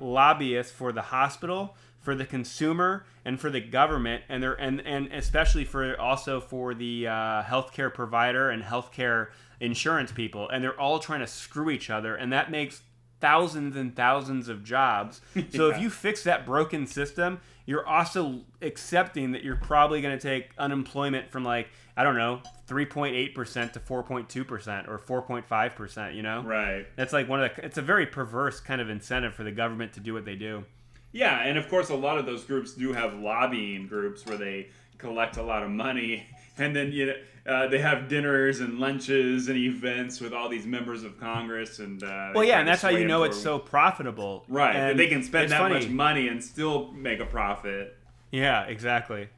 lobbyists for the hospital, for the consumer and for the government, and their and especially for also for the healthcare provider and healthcare insurance people, and they're all trying to screw each other, and that makes thousands and thousands of jobs. So if you fix that broken system, you're also accepting that you're probably going to take unemployment from, like, I don't know, 3.8% to 4.2% or 4.5%, you know? Right. That's like one of the, it's a very perverse kind of incentive for the government to do what they do. Yeah, and of course a lot of those groups do have lobbying groups where they collect a lot of money, and then, you know, they have dinners and lunches and events with all these members of Congress, and well, yeah, and that's how you know it's so profitable, right? And they can spend that much money and still make a profit. Yeah, exactly.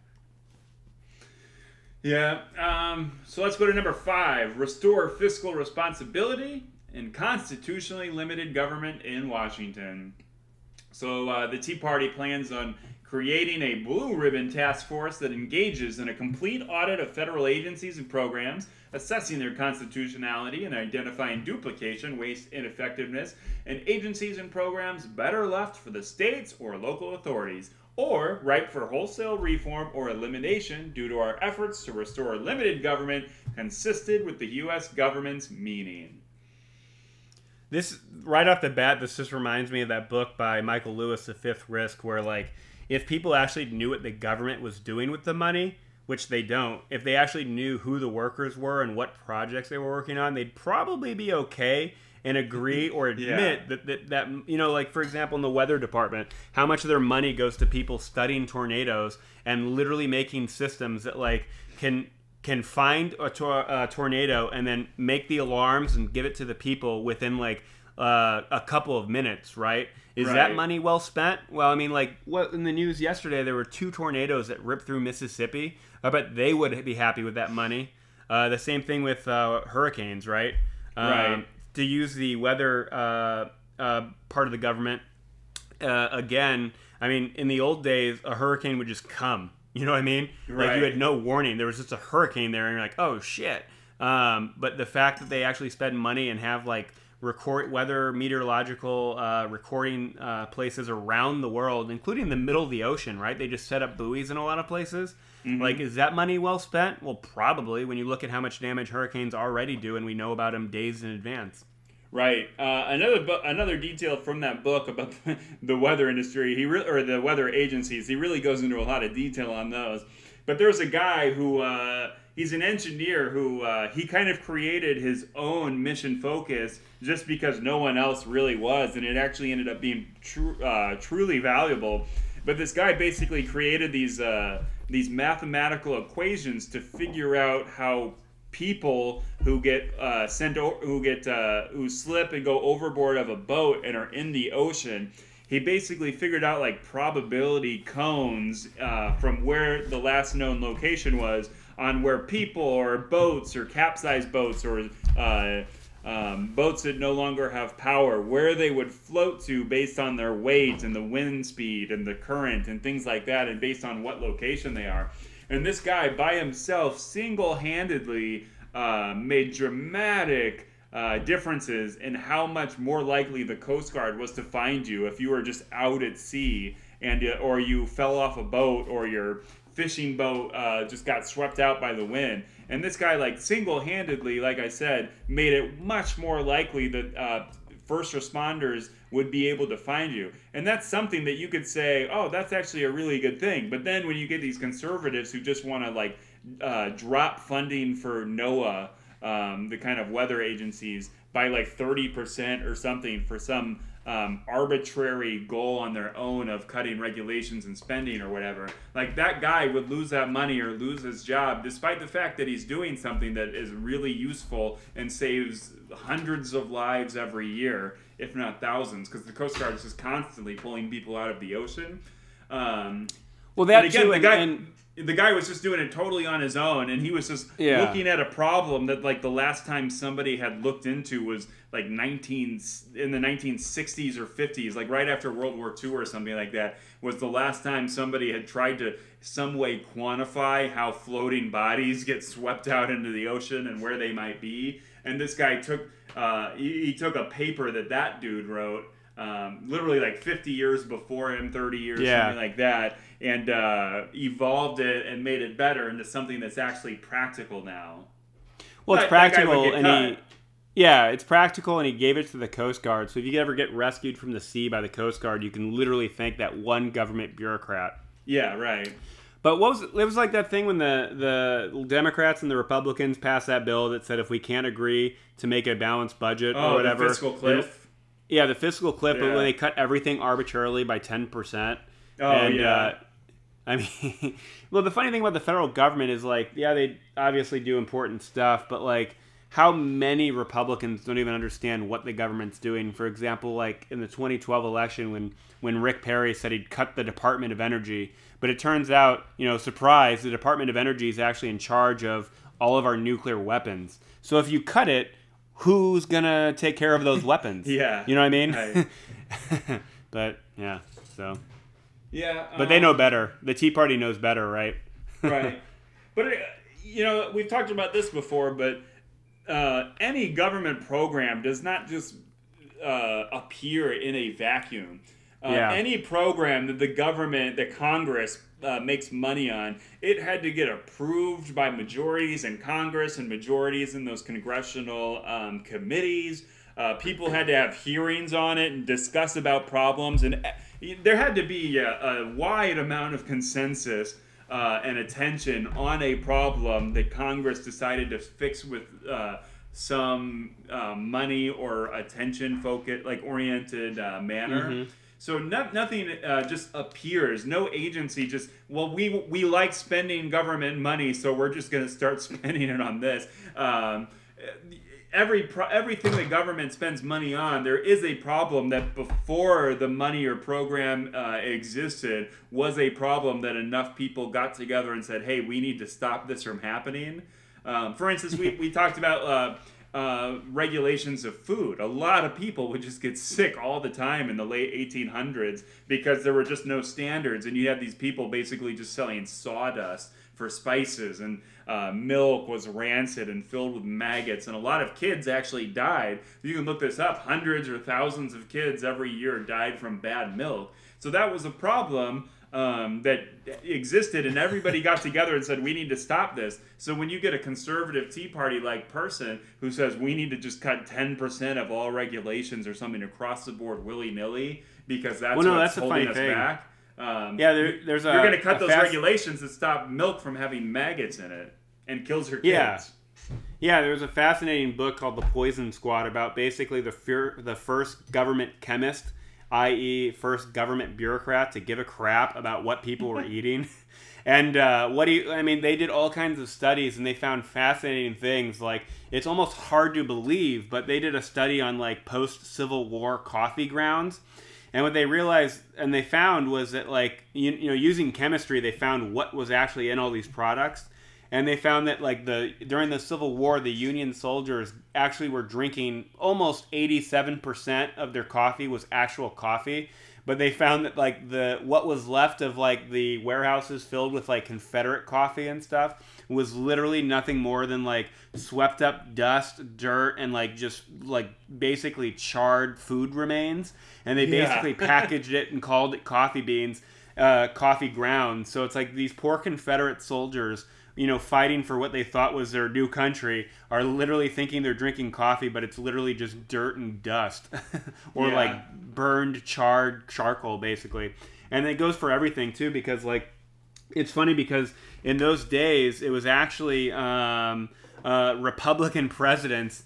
Yeah. So let's go to number 5: restore fiscal responsibility and constitutionally limited government in Washington. So the Tea Party plans on creating a blue ribbon task force that engages in a complete audit of federal agencies and programs, assessing their constitutionality and identifying duplication, waste, ineffectiveness, and agencies and programs better left for the states or local authorities, or ripe for wholesale reform or elimination due to our efforts to restore limited government consistent with the U.S. government's meaning. This, right off the bat, this just reminds me of that book by Michael Lewis, The Fifth Risk, where, like, if people actually knew what the government was doing with the money, which they don't, if they actually knew who the workers were and what projects they were working on, they'd probably be okay and agree or admit that, you know, like, for example, in the weather department, how much of their money goes to people studying tornadoes and literally making systems that, like, can find a tornado and then make the alarms and give it to the people within, like, a couple of minutes, right? Is that money well spent? Well, I mean, like, what in the news yesterday, there were 2 tornadoes that ripped through Mississippi. I bet they would be happy with that money. The same thing with hurricanes, right? Right. To use the weather part of the government again, I mean, in the old days, a hurricane would just come. You know what I mean? Right. Like, you had no warning. There was just a hurricane there, and you're like, oh, shit. But the fact that they actually spend money and have, like, record weather meteorological recording places around the world, including the middle of the ocean, right? They just set up buoys in a lot of places. Mm-hmm. Like, is that money well spent? Well, probably, when you look at how much damage hurricanes already do, and we know about them days in advance. Right. Another detail from that book about the weather industry, or the weather agencies, he really goes into a lot of detail on those. But there's a guy who, he's an engineer who, he kind of created his own mission focus just because no one else really was, and it actually ended up being truly valuable. But this guy basically created these mathematical equations to figure out how people who get who slip and go overboard of a boat and are in the ocean. He basically figured out, like, probability cones from where the last known location was on where people or boats or capsized boats or boats that no longer have power, where they would float to based on their weight and the wind speed and the current and things like that, and based on what location they are. And this guy by himself single-handedly made dramatic differences in how much more likely the Coast Guard was to find you if you were just out at sea, and or you fell off a boat, or your fishing boat just got swept out by the wind. And this guy, like, single-handedly, like I said, made it much more likely that first responders would be able to find you. And that's something that you could say, oh, that's actually a really good thing. But then when you get these conservatives who just want to, like, drop funding for NOAA, the kind of weather agencies, by like 30% or something for some arbitrary goal on their own of cutting regulations and spending or whatever. Like, that guy would lose that money or lose his job, despite the fact that he's doing something that is really useful and saves hundreds of lives every year, if not thousands, because the Coast Guard is just constantly pulling people out of the ocean. Well, that again, too, the guy was just doing it totally on his own, and he was just looking at a problem that, like, the last time somebody had looked into was, like, in the 1960s or 50s, like right after World War II or something like that, was the last time somebody had tried to some way quantify how floating bodies get swept out into the ocean and where they might be. And this guy took a paper that dude wrote literally like 50 years before him, 30 years, something like that, and evolved it and made it better into something that's actually practical now. Well, it's practical, and it's practical, and he gave it to the Coast Guard. So if you ever get rescued from the sea by the Coast Guard, you can literally thank that one government bureaucrat. Yeah, right. But what was it? Was like that thing when the Democrats and the Republicans passed that bill that said if we can't agree to make a balanced budget or whatever. Oh, the fiscal cliff. Yeah, the fiscal cliff, but when they cut everything arbitrarily by 10%. Oh, and, yeah. I mean, well, the funny thing about the federal government is, like, yeah, they obviously do important stuff, but, like, how many Republicans don't even understand what the government's doing? For example, like, in the 2012 election when Rick Perry said he'd cut the Department of Energy, but it turns out, you know, surprise, the Department of Energy is actually in charge of all of our nuclear weapons. So if you cut it, who's going to take care of those weapons? Yeah. You know what I mean? Right. But, yeah, so... Yeah, but they know better. The Tea Party knows better, right? Right. But, you know, we've talked about this before, but any government program does not just appear in a vacuum. Any program that the government, the Congress makes money on, it had to get approved by majorities in Congress and majorities in those congressional committees. People had to have hearings on it and discuss about problems, and there had to be a wide amount of consensus and attention on a problem that Congress decided to fix with some money or attention focus, like oriented manner. Mm-hmm. So nothing just appears. No agency just, well, we like spending government money, so we're just going to start spending it on this. Everything the government spends money on, there is a problem that before the money or program existed was a problem that enough people got together and said, hey, we need to stop this from happening. For instance, we talked about regulations of food. A lot of people would just get sick all the time in the late 1800s because there were just no standards, and you had these people basically just selling sawdust for spices, and milk was rancid and filled with maggots, and a lot of kids actually died. You can look this up. Hundreds or thousands of kids every year died from bad milk. So that was a problem that existed, and everybody got together and said, we need to stop this. So when you get a conservative Tea Party-like person who says, we need to just cut 10% of all regulations or something across the board willy-nilly because that's what's holding us back. You're going to cut those regulations that stop milk from having maggots in it and kills your kids. Yeah, there's a fascinating book called The Poison Squad about basically the first government chemist, i.e. first government bureaucrat to give a crap about what people were eating. And they did all kinds of studies, and they found fascinating things. Like, it's almost hard to believe, but they did a study on, like, post-Civil War coffee grounds. And what they realized and they found was that, like, you know, using chemistry, they found what was actually in all these products. And they found that, like, during the Civil War, the Union soldiers actually were drinking almost 87% of their coffee was actual coffee. But they found that, like, what was left of, like, the warehouses filled with, like, Confederate coffee and stuff was literally nothing more than, like, swept up dust, dirt, and, like, just, like, basically charred food remains. And they basically packaged it and called it coffee beans, coffee grounds. So it's like these poor Confederate soldiers, you know, fighting for what they thought was their new country are literally thinking they're drinking coffee, but it's literally just dirt and dust or like burned, charred charcoal, basically. And it goes for everything too, because, like, it's funny because in those days it was actually Republican presidents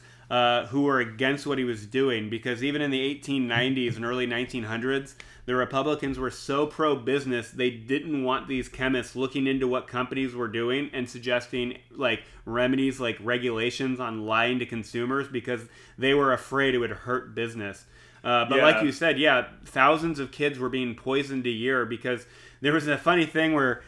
who were against what he was doing, because even in the 1890s and early 1900s, the Republicans were so pro-business, they didn't want these chemists looking into what companies were doing and suggesting, like, remedies, like regulations on lying to consumers, because they were afraid it would hurt business. Like you said, thousands of kids were being poisoned a year because there was a funny thing where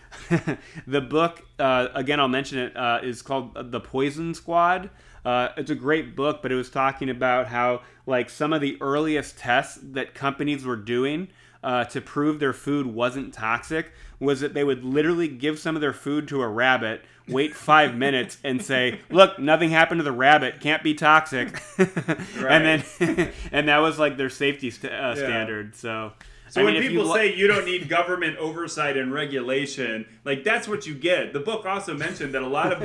the book, again, I'll mention it, is called The Poison Squad. It's a great book, but it was talking about how, like, some of the earliest tests that companies were doing to prove their food wasn't toxic was that they would literally give some of their food to a rabbit, wait 5 minutes, and say, "Look, nothing happened to the rabbit. Can't be toxic." Right. And then, and that was like their safety standard. So I mean, when people say you don't need government oversight and regulation, like that's what you get. The book also mentioned that a lot of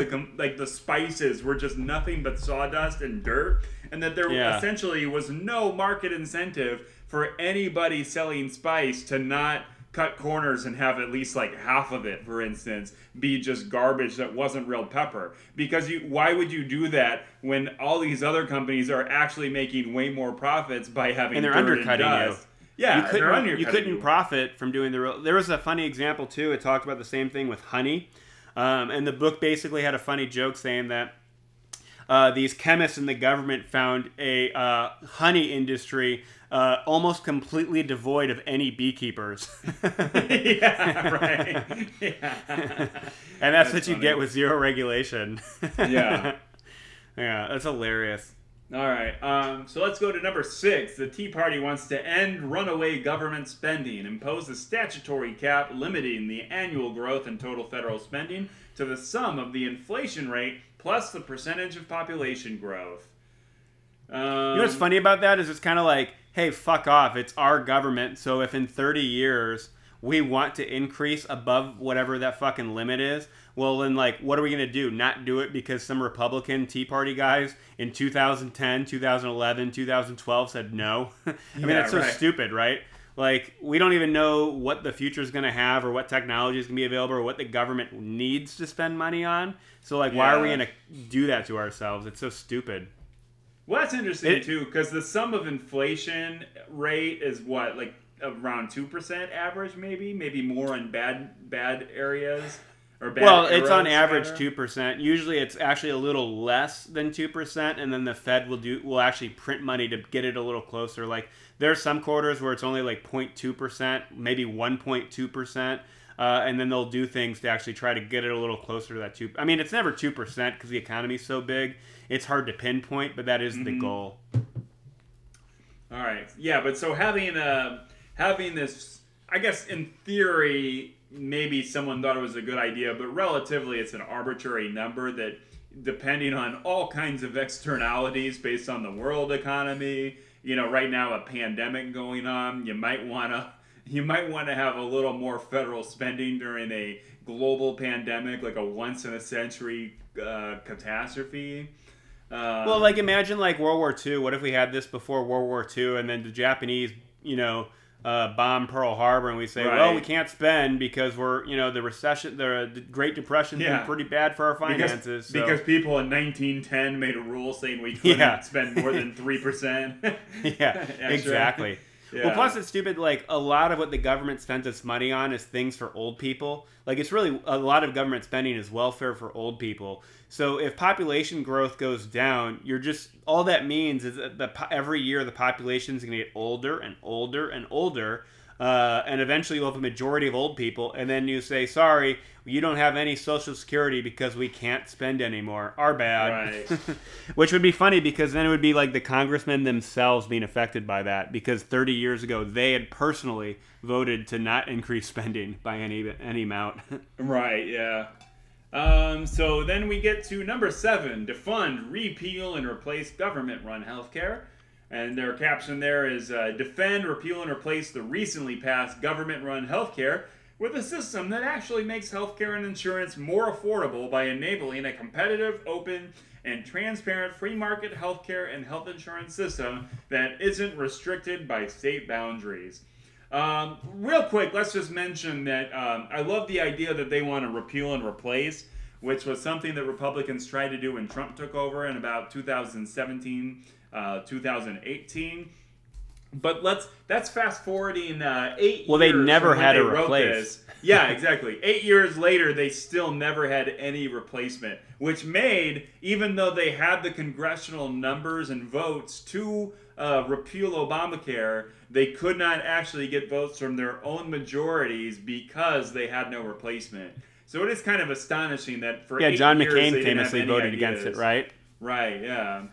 the spices were just nothing but sawdust and dirt, and that there essentially was no market incentive for anybody selling spice to not cut corners and have at least like half of it, for instance, be just garbage that wasn't real pepper. Because why would you do that when all these other companies are actually making way more profits by having dirt and dust? Yeah, you couldn't profit from doing the real... There was a funny example, too. It talked about the same thing with honey. And the book basically had a funny joke saying that these chemists in the government found a honey industry almost completely devoid of any beekeepers. Yeah, right. Yeah. And that's what funny. You get with zero regulation. Yeah. Yeah, that's hilarious. All right, so let's go to number 6. The Tea Party wants to end runaway government spending, impose a statutory cap limiting the annual growth in total federal spending to the sum of the inflation rate plus the percentage of population growth. You know what's funny about that is it's kind of like, hey, fuck off, it's our government, so if in 30 years we want to increase above whatever that fucking limit is, well, then, like, what are we going to do? Not do it because some Republican Tea Party guys in 2010, 2011, 2012 said no? I mean, that's so stupid, right? Like, we don't even know what the future is going to have or what technology is going to be available or what the government needs to spend money on. So, like, why are we going to do that to ourselves? It's so stupid. Well, that's interesting, too, because the sum of inflation rate is what, like, around 2% average, maybe more in bad areas or bad. Well, it's on average 2%. Usually, it's actually a little less than 2%, and then the Fed will actually print money to get it a little closer. Like there are some quarters where it's only like 0.2%, maybe 1.2%, and then they'll do things to actually try to get it a little closer to that 2%. I mean, it's never 2% because the economy's so big; it's hard to pinpoint, but that is the goal. All right, yeah, but so having this, I guess in theory, maybe someone thought it was a good idea, but relatively it's an arbitrary number that depending on all kinds of externalities based on the world economy, you know, right now a pandemic going on, you might want to have a little more federal spending during a global pandemic, like a once in a century catastrophe. Well, like imagine like World War II. What if we had this before World War II and then the Japanese, you know, bomb Pearl Harbor, and we say, well, we can't spend because we're, you know, the recession, the Great Depression's been pretty bad for our finances. Because people in 1910 made a rule saying we couldn't spend more than 3%. Yeah, exactly. Yeah. Well, plus it's stupid, like, a lot of what the government spends its money on is things for old people. Like, it's really, a lot of government spending is welfare for old people. So if population growth goes down, you're just, all that means is that every year the population's going to get older and older and older, and eventually you'll have a majority of old people, and then you say, sorry, you don't have any Social Security because we can't spend anymore. Our bad. Right. Which would be funny because then it would be like the congressmen themselves being affected by that, because 30 years ago they had personally voted to not increase spending by any amount. Right, yeah. So then we get to number 7, defund, repeal, and replace government-run healthcare. And their caption there is, defend, repeal, and replace the recently passed government-run healthcare with a system that actually makes healthcare and insurance more affordable by enabling a competitive, open, and transparent free market healthcare and health insurance system that isn't restricted by state boundaries. Real quick, let's just mention that I love the idea that they want to repeal and replace, which was something that Republicans tried to do when Trump took over in about 2017. 2018, but that's fast forwarding 8 years. Well, they never had a replace. Yeah, exactly. 8 years later, they still never had any replacement, which made, even though they had the congressional numbers and votes to repeal Obamacare, they could not actually get votes from their own majorities because they had no replacement. So it is kind of astonishing that for 8 years, John McCain famously voted against it, right? Right. Yeah.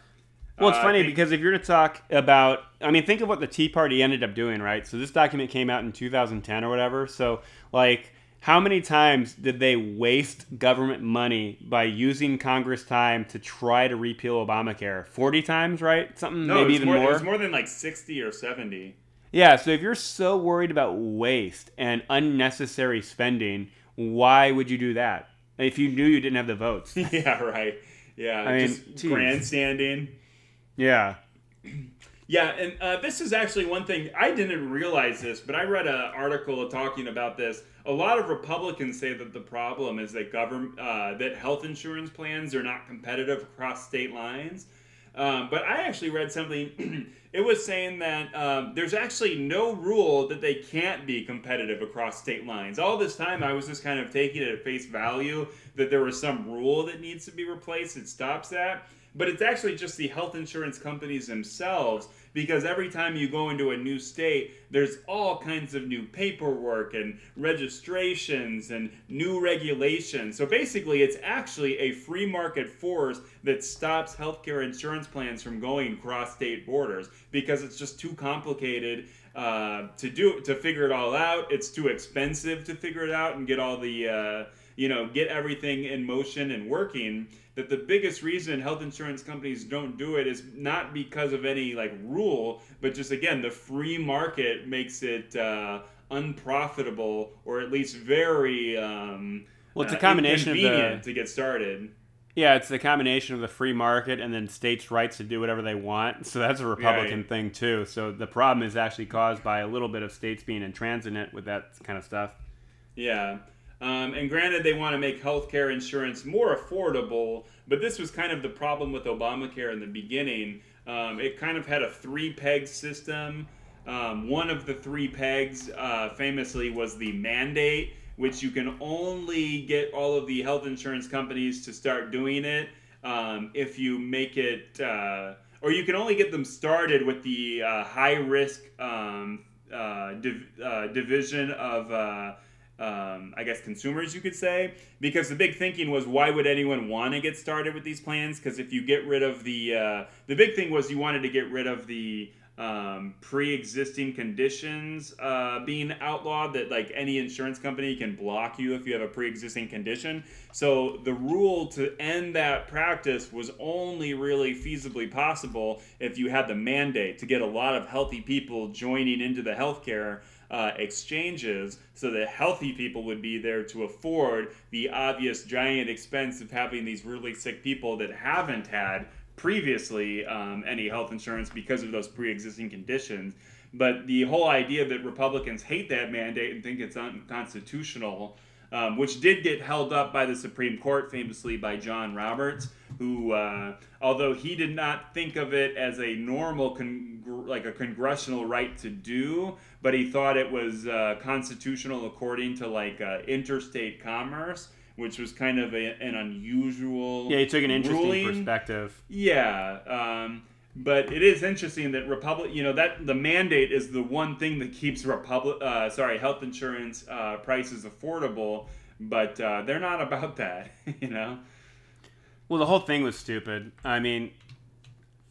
Well, it's funny because if you're to talk about, I mean, think of what the Tea Party ended up doing, right? So this document came out in 2010 or whatever. So, like, how many times did they waste government money by using Congress time to try to repeal Obamacare? 40 times, right? Something, no, maybe even more. It was more than like 60 or 70. Yeah, so if you're so worried about waste and unnecessary spending, why would you do that? If you knew you didn't have the votes. Yeah, right. Yeah, I mean, just grandstanding. Yeah. Yeah, and this is actually one thing. I didn't realize this, but I read an article talking about this. A lot of Republicans say that the problem is that that health insurance plans are not competitive across state lines. But I actually read something. It was saying that there's actually no rule that they can't be competitive across state lines. All this time, I was just kind of taking it at face value that there was some rule that needs to be replaced. It stops that. But it's actually just the health insurance companies themselves, because every time you go into a new state, there's all kinds of new paperwork and registrations and new regulations. So basically, it's actually a free market force that stops healthcare insurance plans from going cross state borders because it's just too complicated to figure it all out. It's too expensive to figure it out and get all the get everything in motion and working. That the biggest reason health insurance companies don't do it is not because of any like rule, but just again, the free market makes it unprofitable, or at least very it's a combination inconvenient to get started. Yeah, it's the combination of the free market and then states' rights to do whatever they want. So that's a Republican thing too. So the problem is actually caused by a little bit of states being intransigent with that kind of stuff. Yeah. And granted, they want to make healthcare insurance more affordable, but this was kind of the problem with Obamacare in the beginning. It kind of had a three-peg system. One of the three pegs famously was the mandate, which you can only get all of the health insurance companies to start doing it if you make it, or you can only get them started with the high-risk division of I guess consumers, you could say, because the big thinking was, why would anyone want to get started with these plans? Because if you get rid of the big thing was you wanted to get rid of the pre-existing conditions being outlawed, that like any insurance company can block you if you have a pre-existing condition. So the rule to end that practice was only really feasibly possible if you had the mandate to get a lot of healthy people joining into the healthcare exchanges, so that healthy people would be there to afford the obvious giant expense of having these really sick people that haven't had previously any health insurance because of those pre-existing conditions. But the whole idea that Republicans hate that mandate and think it's unconstitutional, which did get held up by the Supreme Court, famously by John Roberts, who, although he did not think of it as a normal, like a congressional right to do, but he thought it was constitutional according to like interstate commerce, which was kind of an unusual Yeah, he took an interesting ruling. Perspective. Yeah, but it is interesting that that the mandate is the one thing that keeps health insurance prices affordable, but they're not about that, you know? Well, the whole thing was stupid. I mean,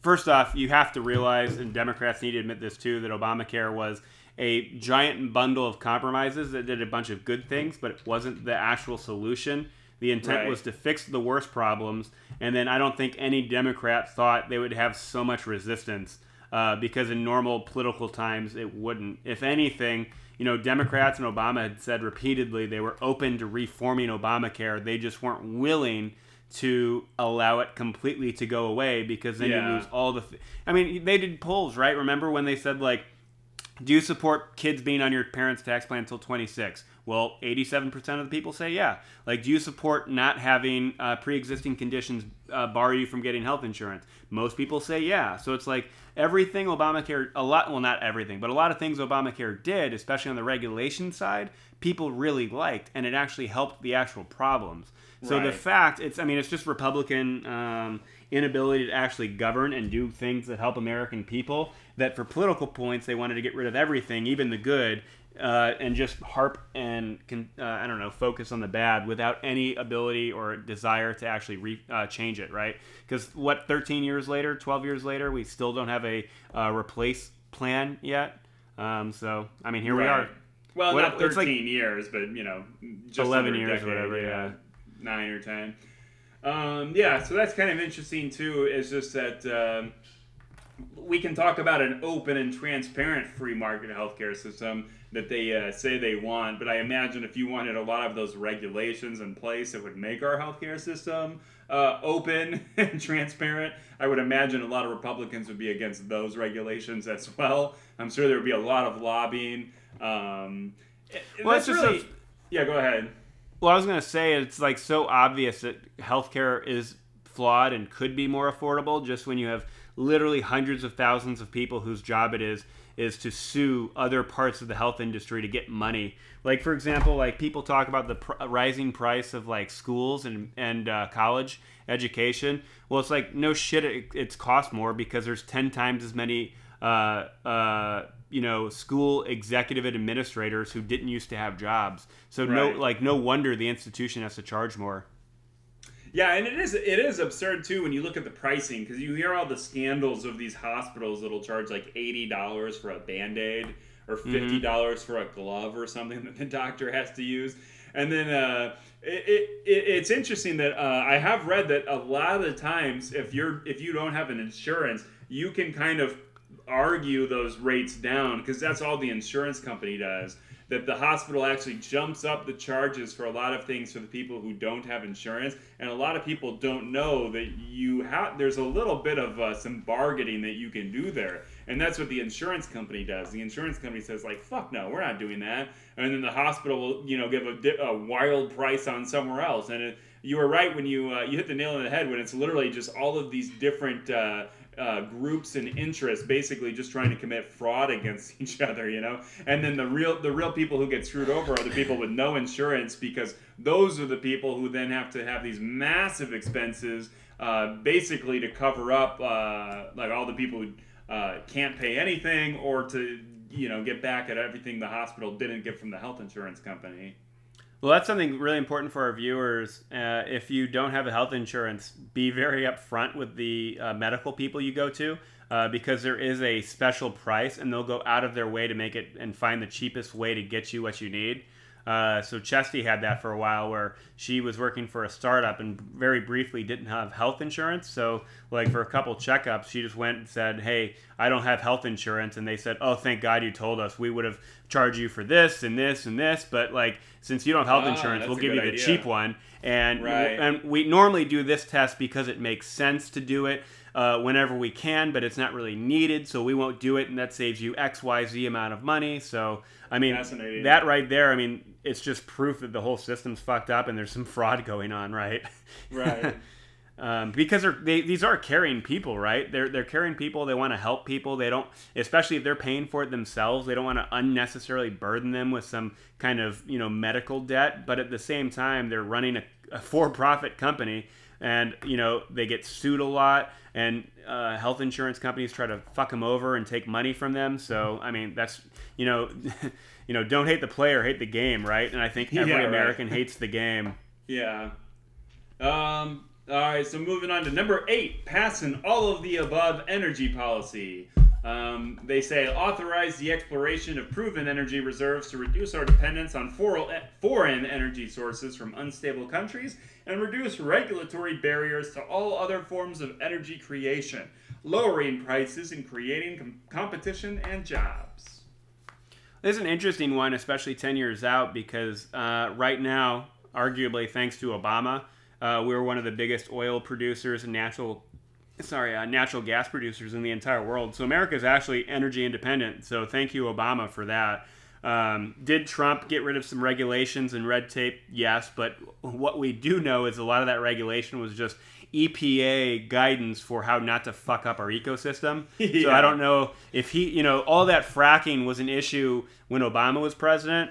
first off, you have to realize, and Democrats need to admit this too, that Obamacare was a giant bundle of compromises that did a bunch of good things, but it wasn't the actual solution. The intent was to fix the worst problems, and then I don't think any Democrat thought they would have so much resistance because in normal political times it wouldn't. If anything, Democrats and Obama had said repeatedly they were open to reforming Obamacare. They just weren't willing to allow it completely to go away, because then you lose all the... I mean, they did polls, right? Remember when they said, like, do you support kids being on your parents' tax plan until 26? Well, 87% of the people say yeah. Like, do you support not having pre-existing conditions bar you from getting health insurance? Most people say yeah. So it's like everything Obamacare... not everything, but a lot of things Obamacare did, especially on the regulation side, people really liked, and it actually helped the actual problems. So the fact, it's just Republican inability to actually govern and do things that help American people, that for political points, they wanted to get rid of everything, even the good, and just harp and focus on the bad without any ability or desire to actually change it, right? Because 12 years later, we still don't have a replace plan yet. Here we are. Well, not 13 years, but, just 11 years or whatever, yeah. 9 or 10. So that's kind of interesting, too, is just that we can talk about an open and transparent free market healthcare system that they say they want, but I imagine if you wanted a lot of those regulations in place, it would make our healthcare system open and transparent. I would imagine a lot of Republicans would be against those regulations as well. I'm sure there would be a lot of lobbying. Go ahead. Well, I was going to say it's like so obvious that healthcare is flawed and could be more affordable just when you have literally hundreds of thousands of people whose job it is to sue other parts of the health industry to get money. Like, for example, like people talk about the rising price of like schools and college education. Well, it's like, no shit, it's cost more because there's 10 times as many school executive and administrators who didn't used to have jobs. So right. No wonder the institution has to charge more. Yeah, and it is absurd too when you look at the pricing, because you hear all the scandals of these hospitals that'll charge like $80 for a Band-Aid or $50 for a glove or something that the doctor has to use. And then it's interesting that I have read that a lot of the times if you don't have an insurance, you can kind of argue those rates down, because that's all the insurance company does. That the hospital actually jumps up the charges for a lot of things for the people who don't have insurance, and a lot of people don't know that you have. There's a little bit of some bargaining that you can do there, and that's what the insurance company does. The insurance company says like, "Fuck no, we're not doing that," and then the hospital will, give a wild price on somewhere else. And you were right when you you hit the nail on the head when it's literally just all of these different. Groups and interests basically just trying to commit fraud against each other, and then the real people who get screwed over are the people with no insurance, because those are the people who then have to have these massive expenses basically to cover up all the people who can't pay anything, or to get back at everything the hospital didn't get from the health insurance company. Well, that's something really important for our viewers. If you don't have a health insurance, be very upfront with the medical people you go to, because there is a special price, and they'll go out of their way to make it and find the cheapest way to get you what you need. So Chesty had that for a while, where she was working for a startup and very briefly didn't have health insurance. So like for a couple checkups, she just went and said, "Hey, I don't have health insurance." And they said, "Oh, thank God you told us. We would have charged you for this and this and this. But like, since you don't have health insurance, we'll give you the cheap one." And, and we normally do this test because it makes sense to do it whenever we can, but it's not really needed, so we won't do it, and that saves you XYZ amount of money. So, I mean, that right there, I mean, it's just proof that the whole system's fucked up and there's some fraud going on, right? Right. Because these are caring people, right? They're caring people. They want to help people. They don't, especially if they're paying for it themselves, they don't want to unnecessarily burden them with some kind of, medical debt. But at the same time, they're running a for-profit company. And, they get sued a lot, and health insurance companies try to fuck them over and take money from them. So, I mean, that's, don't hate the player, hate the game, right? And I think every American hates the game. Yeah. All right, so moving on to number 8, pass an all-of-the-above energy policy. They say authorize the exploration of proven energy reserves to reduce our dependence on foreign energy sources from unstable countries and reduce regulatory barriers to all other forms of energy creation, lowering prices and creating competition and jobs. This is an interesting one, especially 10 years out, because right now, arguably thanks to Obama, we're one of the biggest oil producers and natural gas producers in the entire world. So America is actually energy independent. So thank you, Obama, for that. Did Trump get rid of some regulations and red tape? Yes. But what we do know is a lot of that regulation was just EPA guidance for how not to fuck up our ecosystem. Yeah. So I don't know if he, all that fracking was an issue when Obama was president.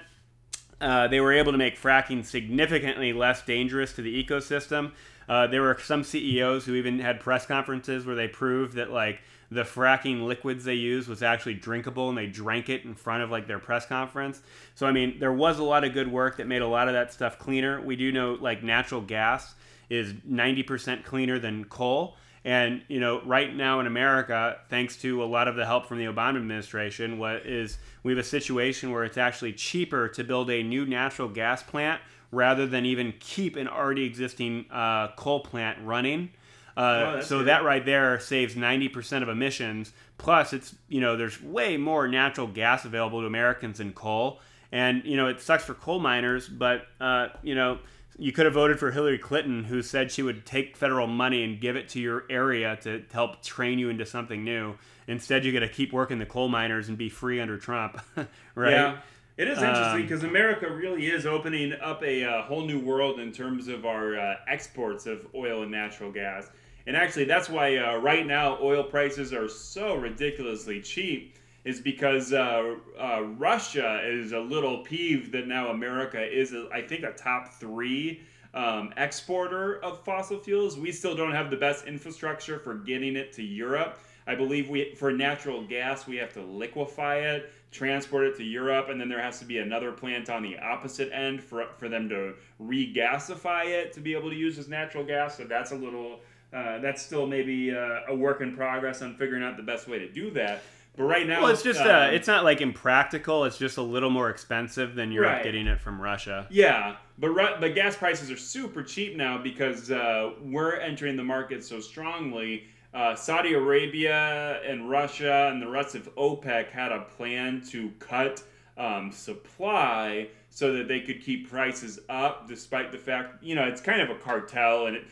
They were able to make fracking significantly less dangerous to the ecosystem. There were some CEOs who even had press conferences where they proved that, like, the fracking liquids they used was actually drinkable, and they drank it in front of like their press conference. So I mean, there was a lot of good work that made a lot of that stuff cleaner. We do know like natural gas is 90% cleaner than coal. And, you know, right now in America, thanks to a lot of the help from the Obama administration, we have a situation where it's actually cheaper to build a new natural gas plant rather than even keep an already existing coal plant running. That right there saves 90% of emissions. Plus, it's, you know, there's way more natural gas available to Americans than coal. And, you know, it sucks for coal miners, but, you know, you could have voted for Hillary Clinton, who said she would take federal money and give it to your area to help train you into something new. Instead, you got to keep working the coal miners and be free under Trump, right? Yeah, it is interesting because America really is opening up a whole new world in terms of our exports of oil and natural gas. And actually, that's why right now oil prices are so ridiculously cheap, is because Russia is a little peeved that now America is, I think, a top 3 exporter of fossil fuels. We still don't have the best infrastructure for getting it to Europe. I believe for natural gas, we have to liquefy it, transport it to Europe, and then there has to be another plant on the opposite end for them to regasify it to be able to use as natural gas. So that's a little, that's still maybe a work in progress on figuring out the best way to do that. But right now, well, it's just it's not like impractical. It's just a little more expensive than Europe getting it from Russia. Yeah, but gas prices are super cheap now because we're entering the market so strongly. Saudi Arabia and Russia and the rest of OPEC had a plan to cut supply so that they could keep prices up, despite the fact, you know, it's kind of a cartel, and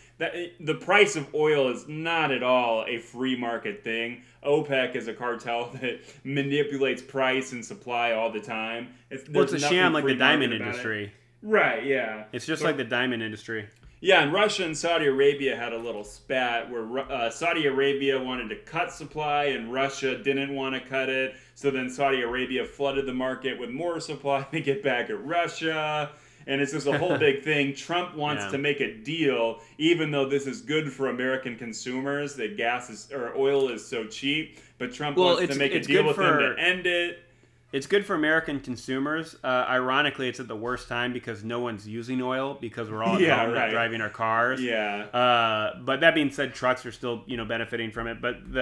the price of oil is not at all a free market thing. OPEC is a cartel that manipulates price and supply all the time. It's a sham like the diamond industry. Right, yeah. It's just like the diamond industry. Yeah, and Russia and Saudi Arabia had a little spat where Saudi Arabia wanted to cut supply and Russia didn't want to cut it. So then Saudi Arabia flooded the market with more supply to get back at Russia. And it's just a whole big thing. Trump wants to make a deal, even though this is good for American consumers, that oil is so cheap. But Trump wants to make a deal with them to end it. It's good for American consumers. Ironically, it's at the worst time because no one's using oil because we're all driving our cars. Yeah. But that being said, trucks are still, you know, benefiting from it. But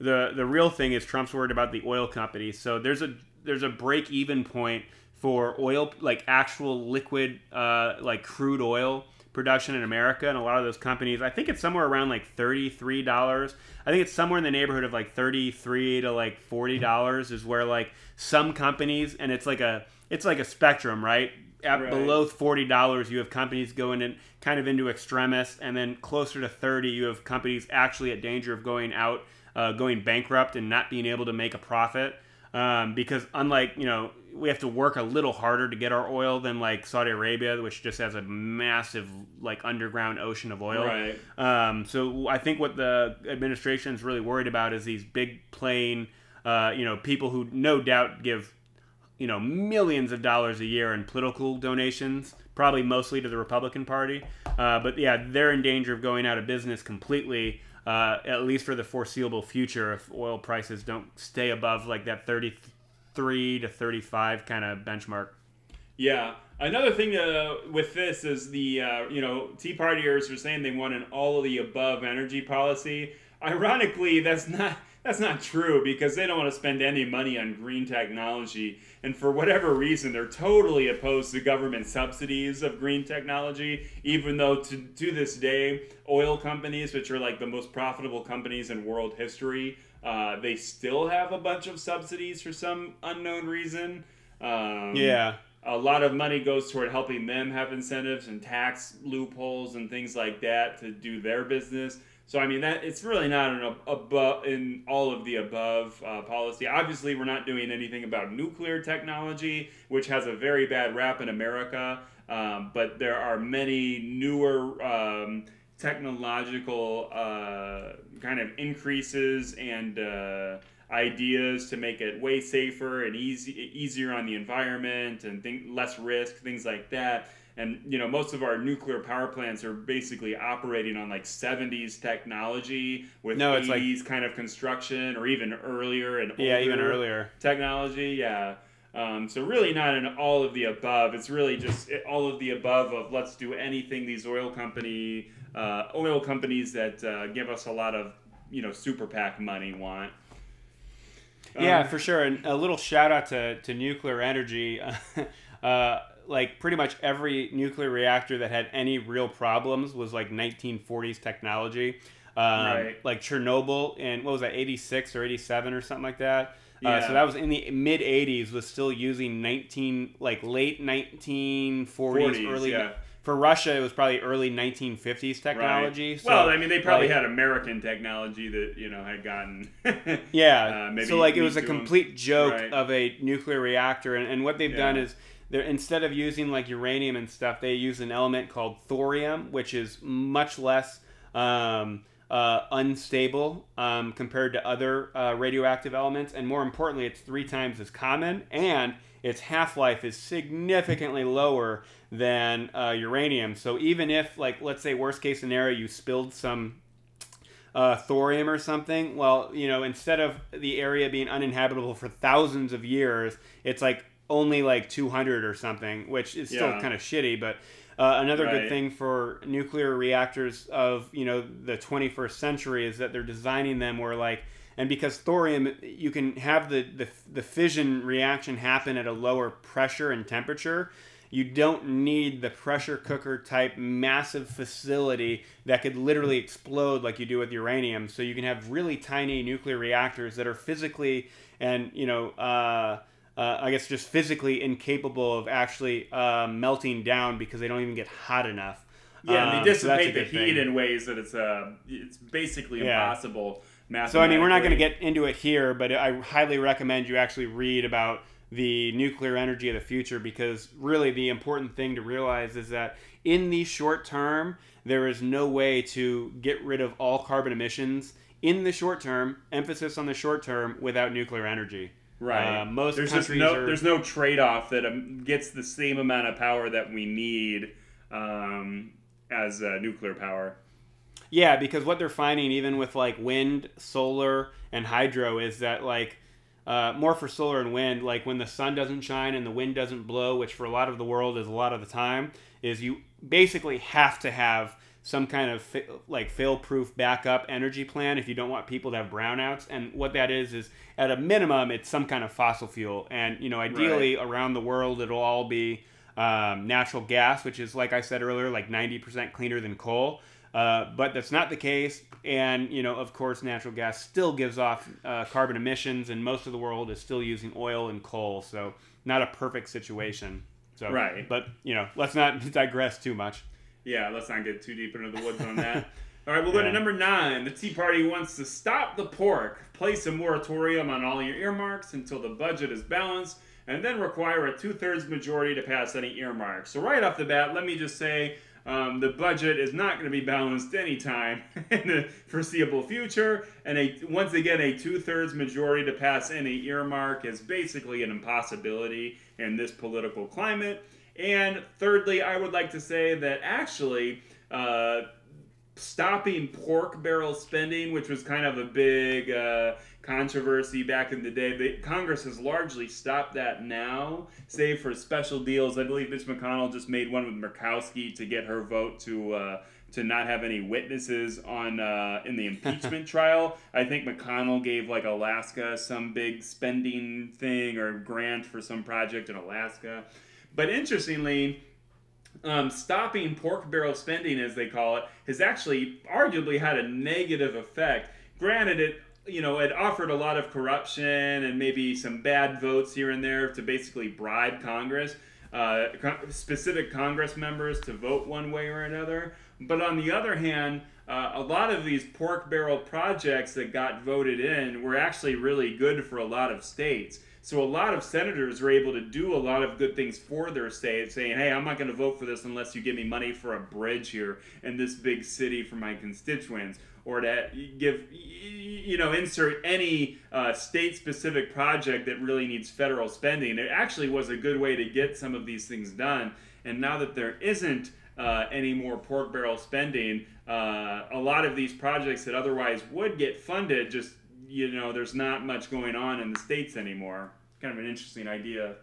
the real thing is Trump's worried about the oil companies. So there's a break even point for oil, like actual liquid, like crude oil production in America, and a lot of those companies, I think it's somewhere around like $33. I think it's somewhere in the neighborhood of like $33 to like $40 is where like some companies, and it's like a spectrum, right? Below $40, you have companies going in kind of into extremis, and then closer to $30, you have companies actually at danger of going out, going bankrupt, and not being able to make a profit. Because unlike, you know, we have to work a little harder to get our oil than like Saudi Arabia, which just has a massive like underground ocean of oil. Right. So I think what the administration is really worried about is these big playing, you know, people who no doubt give, you know, millions of dollars a year in political donations, probably mostly to the Republican Party. But yeah, they're in danger of going out of business completely. At least for the foreseeable future, if oil prices don't stay above like that 33 to 35 kind of benchmark. Yeah. Another thing with this is the, you know, Tea Partiers are saying they want an all-of-the-above energy policy. Ironically, that's not true because they don't want to spend any money on green technology. And for whatever reason, they're totally opposed to government subsidies of green technology, even though to this day, oil companies, which are like the most profitable companies in world history, they still have a bunch of subsidies for some unknown reason. A lot of money goes toward helping them have incentives and tax loopholes and things like that to do their business. So, I mean, that it's really not an all-of-the-above policy. Obviously, we're not doing anything about nuclear technology, which has a very bad rap in America. But there are many newer technological kind of increases and ideas to make it way safer and easier on the environment and less risk, things like that. And, you know, most of our nuclear power plants are basically operating on like 70s technology with 80s like, kind of construction, or even earlier and older technology. Yeah. So really not in all of the above. It's really just all of the above of let's do anything these oil companies that give us a lot of, you know, super PAC money want. Yeah, for sure. And a little shout out to nuclear energy. Like pretty much every nuclear reactor that had any real problems was like 1940s technology. Right. Like Chernobyl in, what was that, 86 or 87 or something like that. Yeah. So that was in the mid 80s, was still using late 1940s, early. Yeah. For Russia, it was probably early 1950s technology. Right. So, well, I mean, they probably had American technology that, you know, had gotten... Maybe so, like, it was a complete joke of a nuclear reactor. And what they've done is, instead of using, like, uranium and stuff, they use an element called thorium, which is much less unstable compared to other radioactive elements. And more importantly, it's 3 times as common, and its half-life is significantly lower than uranium. So even if, like, let's say worst case scenario, you spilled some thorium or something, well, you know, instead of the area being uninhabitable for thousands of years, it's like only like 200 or something, which is still kind of shitty, but another good thing for nuclear reactors of, you know, the 21st century is that they're designing them where, like, and because thorium, you can have the fission reaction happen at a lower pressure and temperature. You don't need the pressure cooker type massive facility that could literally explode like you do with uranium. So you can have really tiny nuclear reactors that are physically and, you know, I guess just physically incapable of actually melting down because they don't even get hot enough. Yeah, and they dissipate the heat in ways that it's basically impossible. So, I mean, we're not going to get into it here, but I highly recommend you actually read about the nuclear energy of the future, because really the important thing to realize is that in the short term, there is no way to get rid of all carbon emissions in the short term, emphasis on the short term, without nuclear energy. Right. Most countries are... There's no trade-off that gets the same amount of power that we need as nuclear power. Yeah, because what they're finding, even with like wind, solar, and hydro, is that like more for solar and wind, like when the sun doesn't shine and the wind doesn't blow, which for a lot of the world is a lot of the time, is you basically have to have some kind of fail-proof backup energy plan if you don't want people to have brownouts. And what that is at a minimum, it's some kind of fossil fuel. And, you know, ideally around the world, it'll all be natural gas, which is, like I said earlier, like 90% cleaner than coal. But that's not the case, and, you know, of course, natural gas still gives off carbon emissions, and most of the world is still using oil and coal, so not a perfect situation. So, but, you know, let's not digress too much. Yeah, let's not get too deep into the woods on that. All right, we'll go to number 9. The Tea Party wants to stop the pork, place a moratorium on all your earmarks until the budget is balanced, and then require a 2/3 majority to pass any earmarks. So right off the bat, let me just say... the budget is not going to be balanced anytime in the foreseeable future, and once again, a 2/3 majority to pass any earmark is basically an impossibility in this political climate. And thirdly, I would like to say that actually stopping pork barrel spending, which was kind of a big controversy back in the day, Congress has largely stopped that now, save for special deals. I believe Mitch McConnell just made one with Murkowski to get her vote to not have any witnesses on in the impeachment trial. I think McConnell gave like Alaska some big spending thing or grant for some project in Alaska. But interestingly, stopping pork barrel spending, as they call it, has actually arguably had a negative effect. Granted, it offered a lot of corruption and maybe some bad votes here and there to basically bribe Congress, specific Congress members to vote one way or another. But on the other hand, a lot of these pork barrel projects that got voted in were actually really good for a lot of states. So a lot of senators were able to do a lot of good things for their state, saying, hey, I'm not going to vote for this unless you give me money for a bridge here in this big city for my constituents, or to give, insert any state-specific project that really needs federal spending. It actually was a good way to get some of these things done. And now that there isn't any more pork barrel spending, a lot of these projects that otherwise would get funded, just, you know, there's not much going on in the states anymore. Kind of an interesting idea.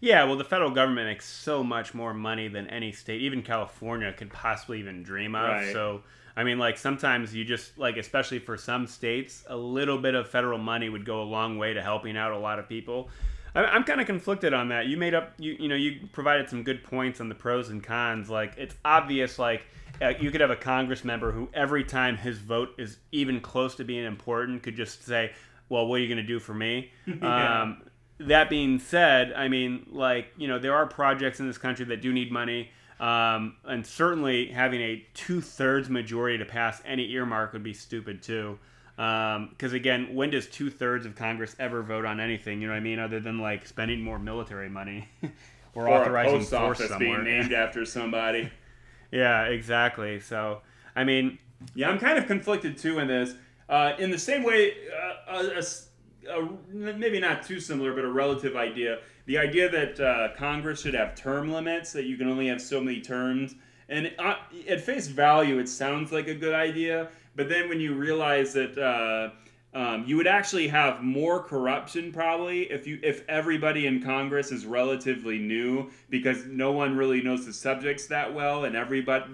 Yeah, well, the federal government makes so much more money than any state, even California, could possibly even dream of. Right. So, I mean, like, sometimes you just, like, especially for some states, a little bit of federal money would go a long way to helping out a lot of people. I'm kind of conflicted on that. You made up, you provided some good points on the pros and cons. Like, it's obvious, like, you could have a Congress member who every time his vote is even close to being important could just say, well, what are you going to do for me? Yeah. That being said, I mean, like, you know, there are projects in this country that do need money, and certainly having a 2/3 majority to pass any earmark would be stupid, too. Because, again, when does 2/3 of Congress ever vote on anything, you know what I mean, other than, like, spending more military money or authorizing a post office being named after somebody. Yeah, exactly. So, I mean... Yeah, I'm kind of conflicted, too, in this. In the same way... maybe not too similar, but a relative idea. The idea that Congress should have term limits, that you can only have so many terms. And at face value, it sounds like a good idea. But then when you realize that you would actually have more corruption probably if everybody in Congress is relatively new, because no one really knows the subjects that well, and everybody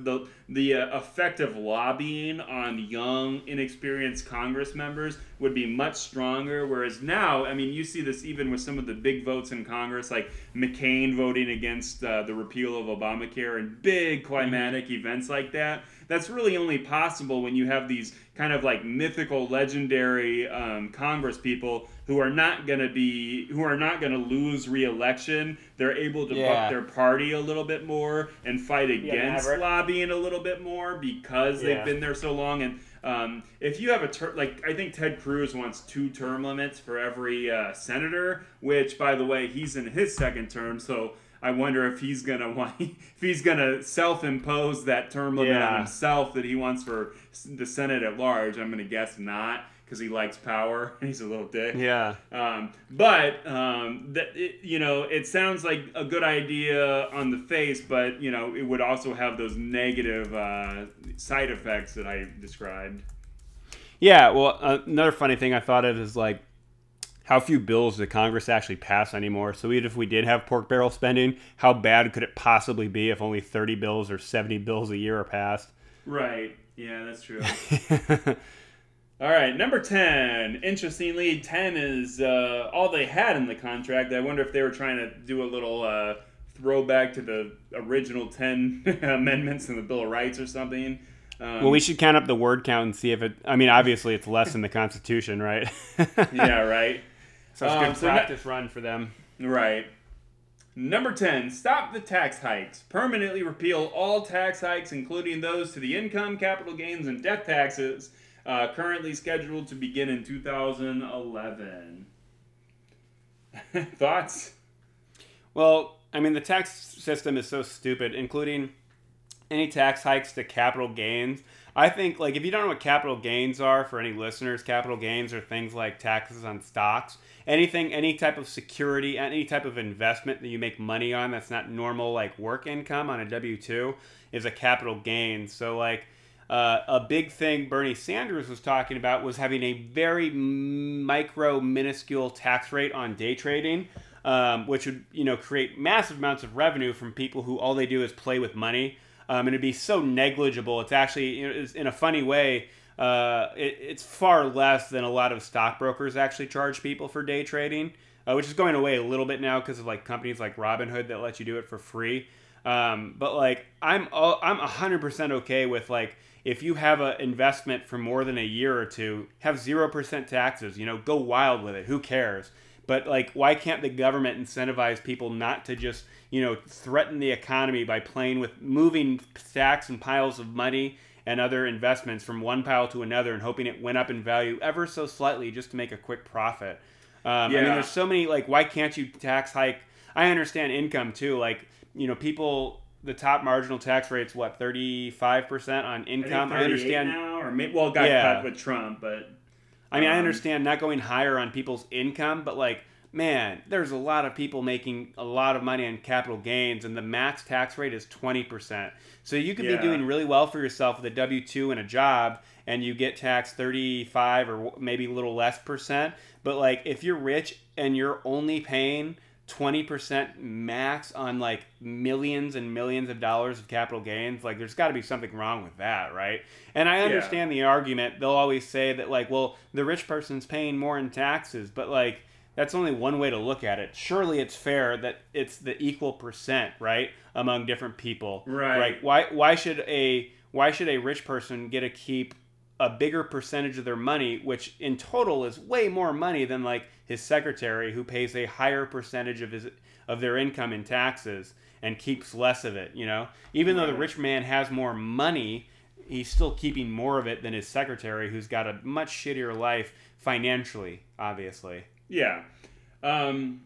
the effect of lobbying on young, inexperienced Congress members would be much stronger. Whereas now, I mean, you see this even with some of the big votes in Congress, like McCain voting against the repeal of Obamacare and big climatic events like that. That's really only possible when you have these kind of like mythical, legendary Congress people who are not going to lose re-election. They're able to buck their party a little bit more and fight against lobbying a little bit more because they've been there so long. And if you have a like, I think Ted Cruz wants 2 term limits for every senator, which, by the way, he's in his second term, so I wonder if he's gonna self-impose that term limit on himself that he wants for the Senate at large. I'm gonna guess not, because he likes power and he's a little dick. Yeah. It sounds like a good idea on the face, but you know, it would also have those negative side effects that I described. Yeah. Well, another funny thing I thought of is like, how few bills did Congress actually pass anymore? So even if we did have pork barrel spending, how bad could it possibly be if only 30 bills or 70 bills a year are passed? Right. Yeah, that's true. All right, number 10. Interestingly, 10 is all they had in the contract. I wonder if they were trying to do a little throwback to the original 10 amendments in the Bill of Rights or something. Well, we should count up the word count and see if it... I mean, obviously, it's less than the Constitution, right? Yeah, right. So it's good practice run for them. Right. Number 10, stop the tax hikes. Permanently repeal all tax hikes, including those to the income, capital gains, and death taxes, currently scheduled to begin in 2011. Thoughts? Well, I mean, the tax system is so stupid, including any tax hikes to capital gains. I think, like, if you don't know what capital gains are, for any listeners, capital gains are things like taxes on stocks, anything, any type of security, any type of investment that you make money on that's not normal, like work income on a W-2, is a capital gain. So, like, a big thing Bernie Sanders was talking about was having a very minuscule tax rate on day trading, which would, you know, create massive amounts of revenue from people who all they do is play with money. And it'd be so negligible. It's actually, you know, it's, in a funny way, it's far less than a lot of stockbrokers actually charge people for day trading, which is going away a little bit now because of like companies like Robinhood that let you do it for free. But like, I'm 100% okay with like, if you have an investment for more than a year or two, have 0% taxes. You know, go wild with it. Who cares? But, like, why can't the government incentivize people not to just, you know, threaten the economy by playing with moving stacks and piles of money and other investments from one pile to another and hoping it went up in value ever so slightly just to make a quick profit? I mean, there's so many, like, why can't you tax hike? I understand income, too. Like, you know, people, the top marginal tax rate's, what, 35% on income? I understand now, or maybe, well, it got cut with Trump, but... I mean, I understand not going higher on people's income, but like man, there's a lot of people making a lot of money on capital gains, and the max tax rate is 20%. So you could be doing really well for yourself with a W-2 and a job, and you get taxed 35 or maybe a little less percent. But like, if you're rich and you're only paying 20% max on like millions and millions of dollars of capital gains, like there's got to be something wrong with that, right? And I understand the argument. They'll always say that like, well, the rich person's paying more in taxes, but like, that's only one way to look at it. Surely it's fair that it's the equal percent, right, among different people. Right. Like, why should a rich person get to keep a bigger percentage of their money, which in total is way more money than like his secretary, who pays a higher percentage of their income in taxes and keeps less of it, you know? Even though the rich man has more money, he's still keeping more of it than his secretary, who's got a much shittier life financially, obviously. Yeah. It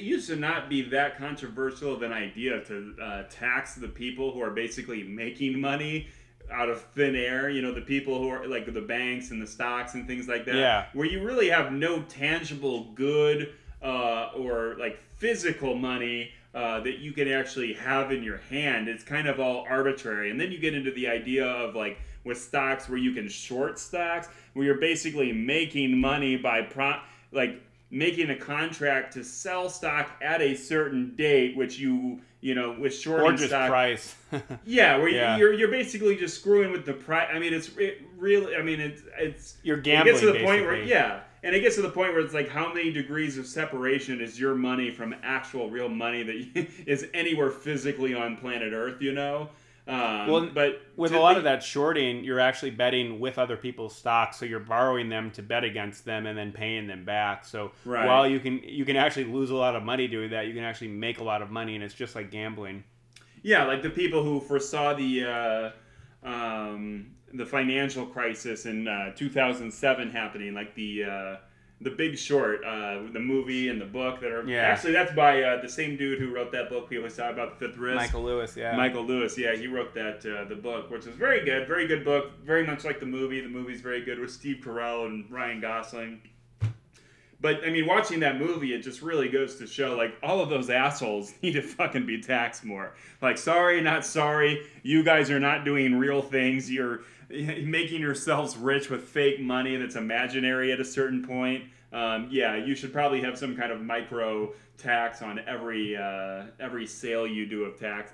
used to not be that controversial of an idea to tax the people who are basically making money out of thin air, you know, the people who are like the banks and the stocks and things like that, where you really have no tangible good or like physical money that you can actually have in your hand. It's kind of all arbitrary. And then you get into the idea of like, with stocks, where you can short stocks, where you're basically making money by making a contract to sell stock at a certain date, which you know, with shorting stock. Or just price. You're basically just screwing with the price. I mean, it's really you're gambling. It gets to the point where it's like, how many degrees of separation is your money from actual real money that is anywhere physically on planet Earth, you know? But with a lot of that shorting, you're actually betting with other people's stocks, so you're borrowing them to bet against them and then paying them back. So while you can actually lose a lot of money doing that, you can actually make a lot of money, and it's just like gambling. Yeah, like the people who foresaw the financial crisis in 2007 happening, like The Big Short, the movie and the book that are... Yeah. Actually, that's by the same dude who wrote that book we always talk about, The Fifth Risk. Michael Lewis, he wrote that, the book, which is very good book, very much like the movie. The movie's very good with Steve Carell and Ryan Gosling. But, I mean, watching that movie, it just really goes to show, like, all of those assholes need to fucking be taxed more. Like, sorry, not sorry, you guys are not doing real things, you're making yourselves rich with fake money that's imaginary at a certain point. You should probably have some kind of micro tax on every sale you do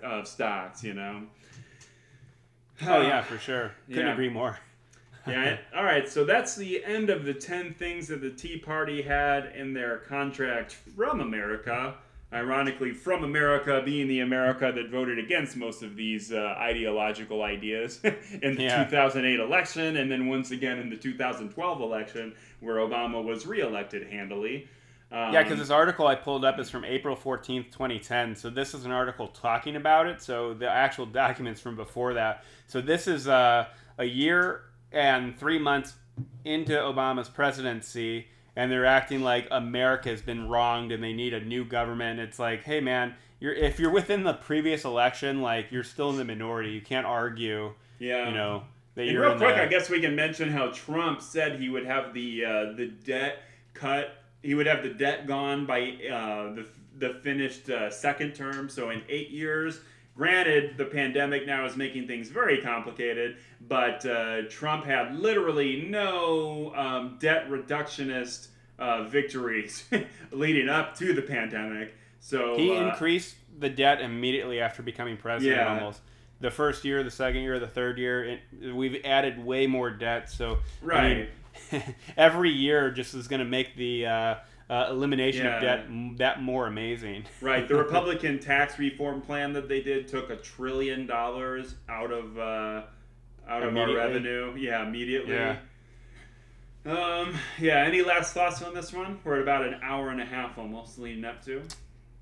of stocks, you know? Oh, yeah, for sure. Couldn't agree more. Yeah. All right. So that's the end of the 10 things that the Tea Party had in their contract from America. Ironically, from America being the America that voted against most of these ideological ideas in the 2008 election, and then once again in the 2012 election, where Obama was reelected handily. Because this article I pulled up is from April 14th, 2010. So this is an article talking about it. So the actual document's from before that. So this is a year and 3 months into Obama's presidency, and they're acting like America has been wronged and they need a new government. It's like, hey man, if you're within the previous election, like, you're still in the minority. You can't argue. Yeah. You know. I guess we can mention how Trump said he would have the debt cut. He would have the debt gone by the finished second term. So in 8 years. Granted, the pandemic now is making things very complicated, but Trump had literally no debt reductionist victories leading up to the pandemic. So he increased the debt immediately after becoming president. Almost the first year, the second year, the third year, we've added way more debt. So I mean, every year just is going to make the elimination of debt that more amazing. Right. The Republican tax reform plan that they did took $1 trillion out of our revenue. Yeah, immediately. Yeah. Any last thoughts on this one? We're at about an hour and a half almost leading up to.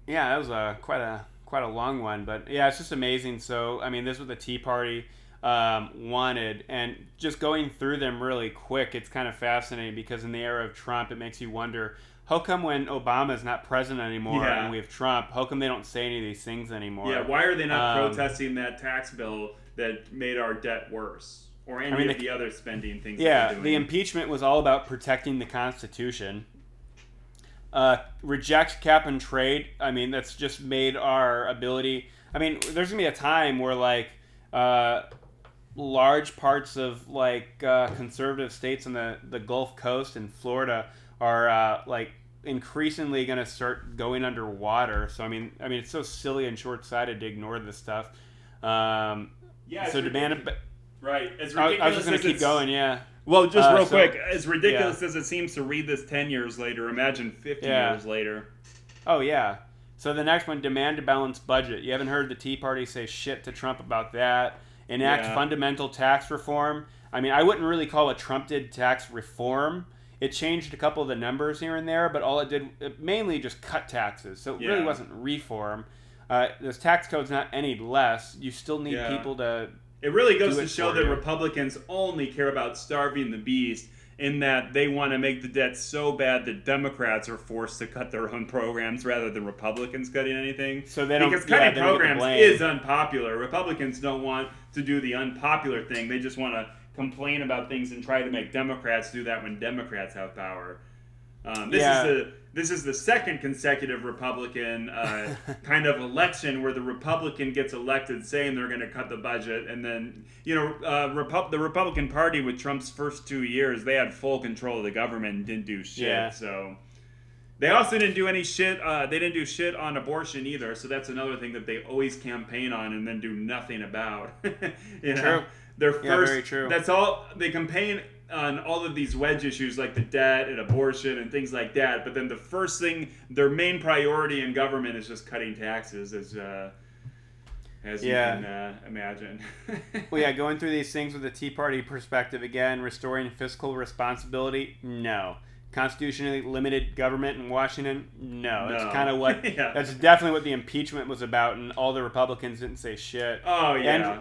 Yeah, that was quite a long one, but yeah, it's just amazing. So I mean, this was the Tea Party wanted, and just going through them really quick, it's kind of fascinating because in the era of Trump, it makes you wonder, how come when Obama's not president anymore and we have Trump, how come they don't say any of these things anymore? Yeah, why are they not protesting that tax bill that made our debt worse? Or any of the other spending things. Yeah, that the impeachment was all about protecting the Constitution. Reject cap and trade. I mean, that's just made our ability. I mean, there's gonna be a time where like large parts of like conservative states on the Gulf Coast and Florida are like increasingly gonna start going underwater. So I mean, it's so silly and short-sighted to ignore this stuff. Yeah. So demand. Right. As ridiculous I was just going to keep going, yeah. Well, just real quick, as ridiculous as it seems to read this 10 years later, imagine 50 years later. Oh, yeah. So the next one, demand a balanced budget. You haven't heard the Tea Party say shit to Trump about that. Enact fundamental tax reform. I mean, I wouldn't really call it Trump did tax reform. It changed a couple of the numbers here and there, but all it did, it mainly just cut taxes. So it really wasn't reform. This tax code's not any less. You still need people to... It really goes to show that Republicans only care about starving the beast in that they want to make the debt so bad that Democrats are forced to cut their own programs rather than Republicans cutting anything. So they don't, because cutting programs is unpopular. Republicans don't want to do the unpopular thing. They just want to complain about things and try to make Democrats do that when Democrats have power. This is the second consecutive Republican kind of election where the Republican gets elected saying they're going to cut the budget. And then, you know, the Republican Party with Trump's first 2 years, they had full control of the government and didn't do shit. Yeah. So they also didn't do any shit. They didn't do shit on abortion either. So that's another thing that they always campaign on and then do nothing about. You know? True. Their first, yeah, very true. That's all they campaign on, all of these wedge issues like the debt and abortion and things like that, but then the first thing, their main priority in government is just cutting taxes, as you can imagine. Well, yeah, going through these things with the Tea Party perspective again, restoring fiscal responsibility, no. Constitutionally limited government in Washington, no. That's kind of what, that's definitely what the impeachment was about, and all the Republicans didn't say shit. Oh, yeah.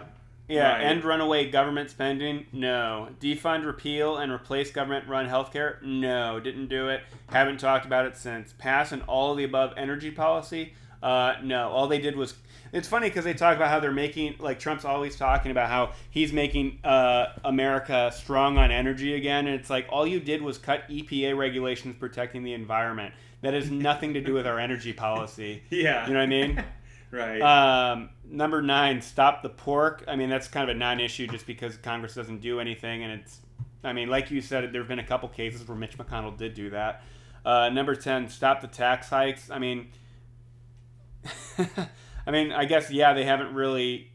End runaway government spending? No. Defund, repeal, and replace government-run healthcare? No. Didn't do it. Haven't talked about it since. Pass an all-of-the-above energy policy? No. All they did was... It's funny because they talk about how they're making... Like, Trump's always talking about how he's making America strong on energy again, and it's like, all you did was cut EPA regulations protecting the environment. That has nothing to do with our energy policy. Yeah. You know what I mean? Right. Number 9, stop the pork. I mean, that's kind of a non-issue just because Congress doesn't do anything. And it's, I mean, like you said, there have been a couple cases where Mitch McConnell did do that. Number 10, stop the tax hikes. I mean, I guess, they haven't really,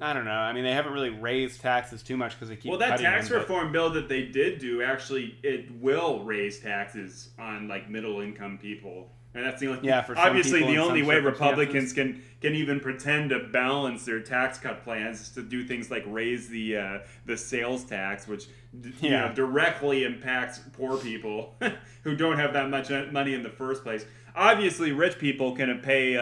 I don't know. I mean, they haven't really raised taxes too much because they keep cutting them. Well, that tax reform bill that they did do, actually, it will raise taxes on, like, middle-income people. And that's the only, for some obviously the only way Republicans can even pretend to balance their tax cut plans is to do things like raise the sales tax, which directly impacts poor people who don't have that much money in the first place. Obviously, rich people can pay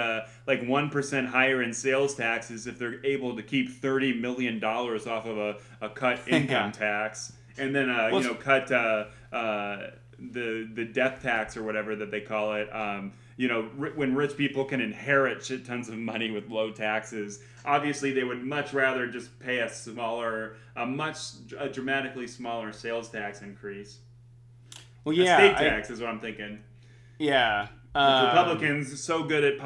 like 1% higher in sales taxes if they're able to keep $30 million off of a cut income tax, and then cut. The death tax or whatever that they call it, when rich people can inherit shit tons of money with low taxes. Obviously, they would much rather just pay a dramatically smaller sales tax increase. Well, estate tax is what I'm thinking. Yeah. Republicans so good at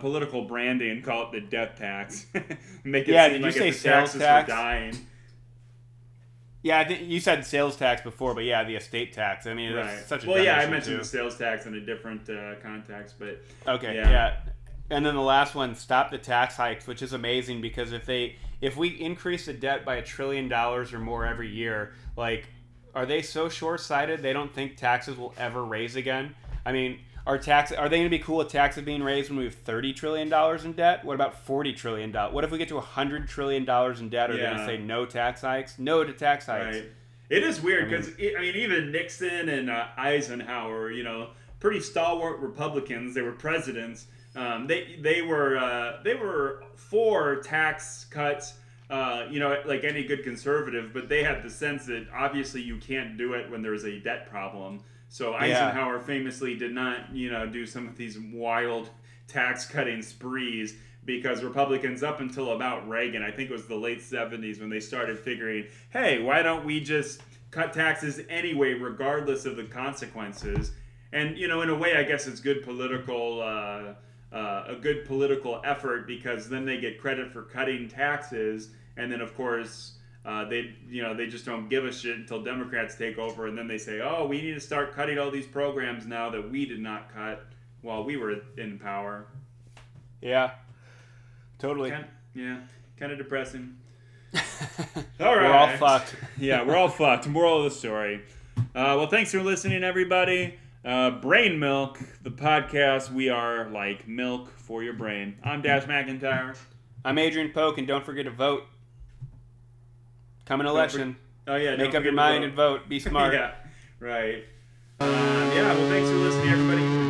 political branding, call it the death tax. Make it seem like it's the taxes for dying. Yeah, I think you said sales tax before, but the estate tax. I mean, that's such a dumb issue, I mentioned too. The sales tax in a different context, but... Okay, And then the last one, stop the tax hikes, which is amazing because if we increase the debt by $1 trillion or more every year, like, are they so short-sighted they don't think taxes will ever raise again? I mean, are they going to be cool with taxes being raised when we have $30 trillion in debt? What about $40 trillion? What if we get to $100 trillion in debt? Are they going to say no tax hikes? No to tax hikes. Right. It is weird because, even Nixon and Eisenhower, pretty stalwart Republicans, they were presidents. They were for tax cuts, like any good conservative, but they had the sense that obviously you can't do it when there's a debt problem. So Eisenhower famously did not, do some of these wild tax-cutting sprees because Republicans up until about Reagan, I think it was the late 70s when they started figuring, hey, why don't we just cut taxes anyway, regardless of the consequences? And, you know, in a way, I guess it's good political, a good political effort, because then they get credit for cutting taxes. And then, of course, they just don't give a shit until Democrats take over. And then they say, oh, we need to start cutting all these programs now that we did not cut while we were in power. Yeah, totally. Kind of depressing. All right. We're all fucked. Yeah, we're all fucked. Moral of the story. Well, thanks for listening, everybody. Brain Milk, the podcast. We are like milk for your brain. I'm Dash McIntyre. I'm Adrian Polk, and don't forget to vote. Come an election. Make up your mind and vote. Be smart. Yeah, right. Well, thanks for listening, everybody.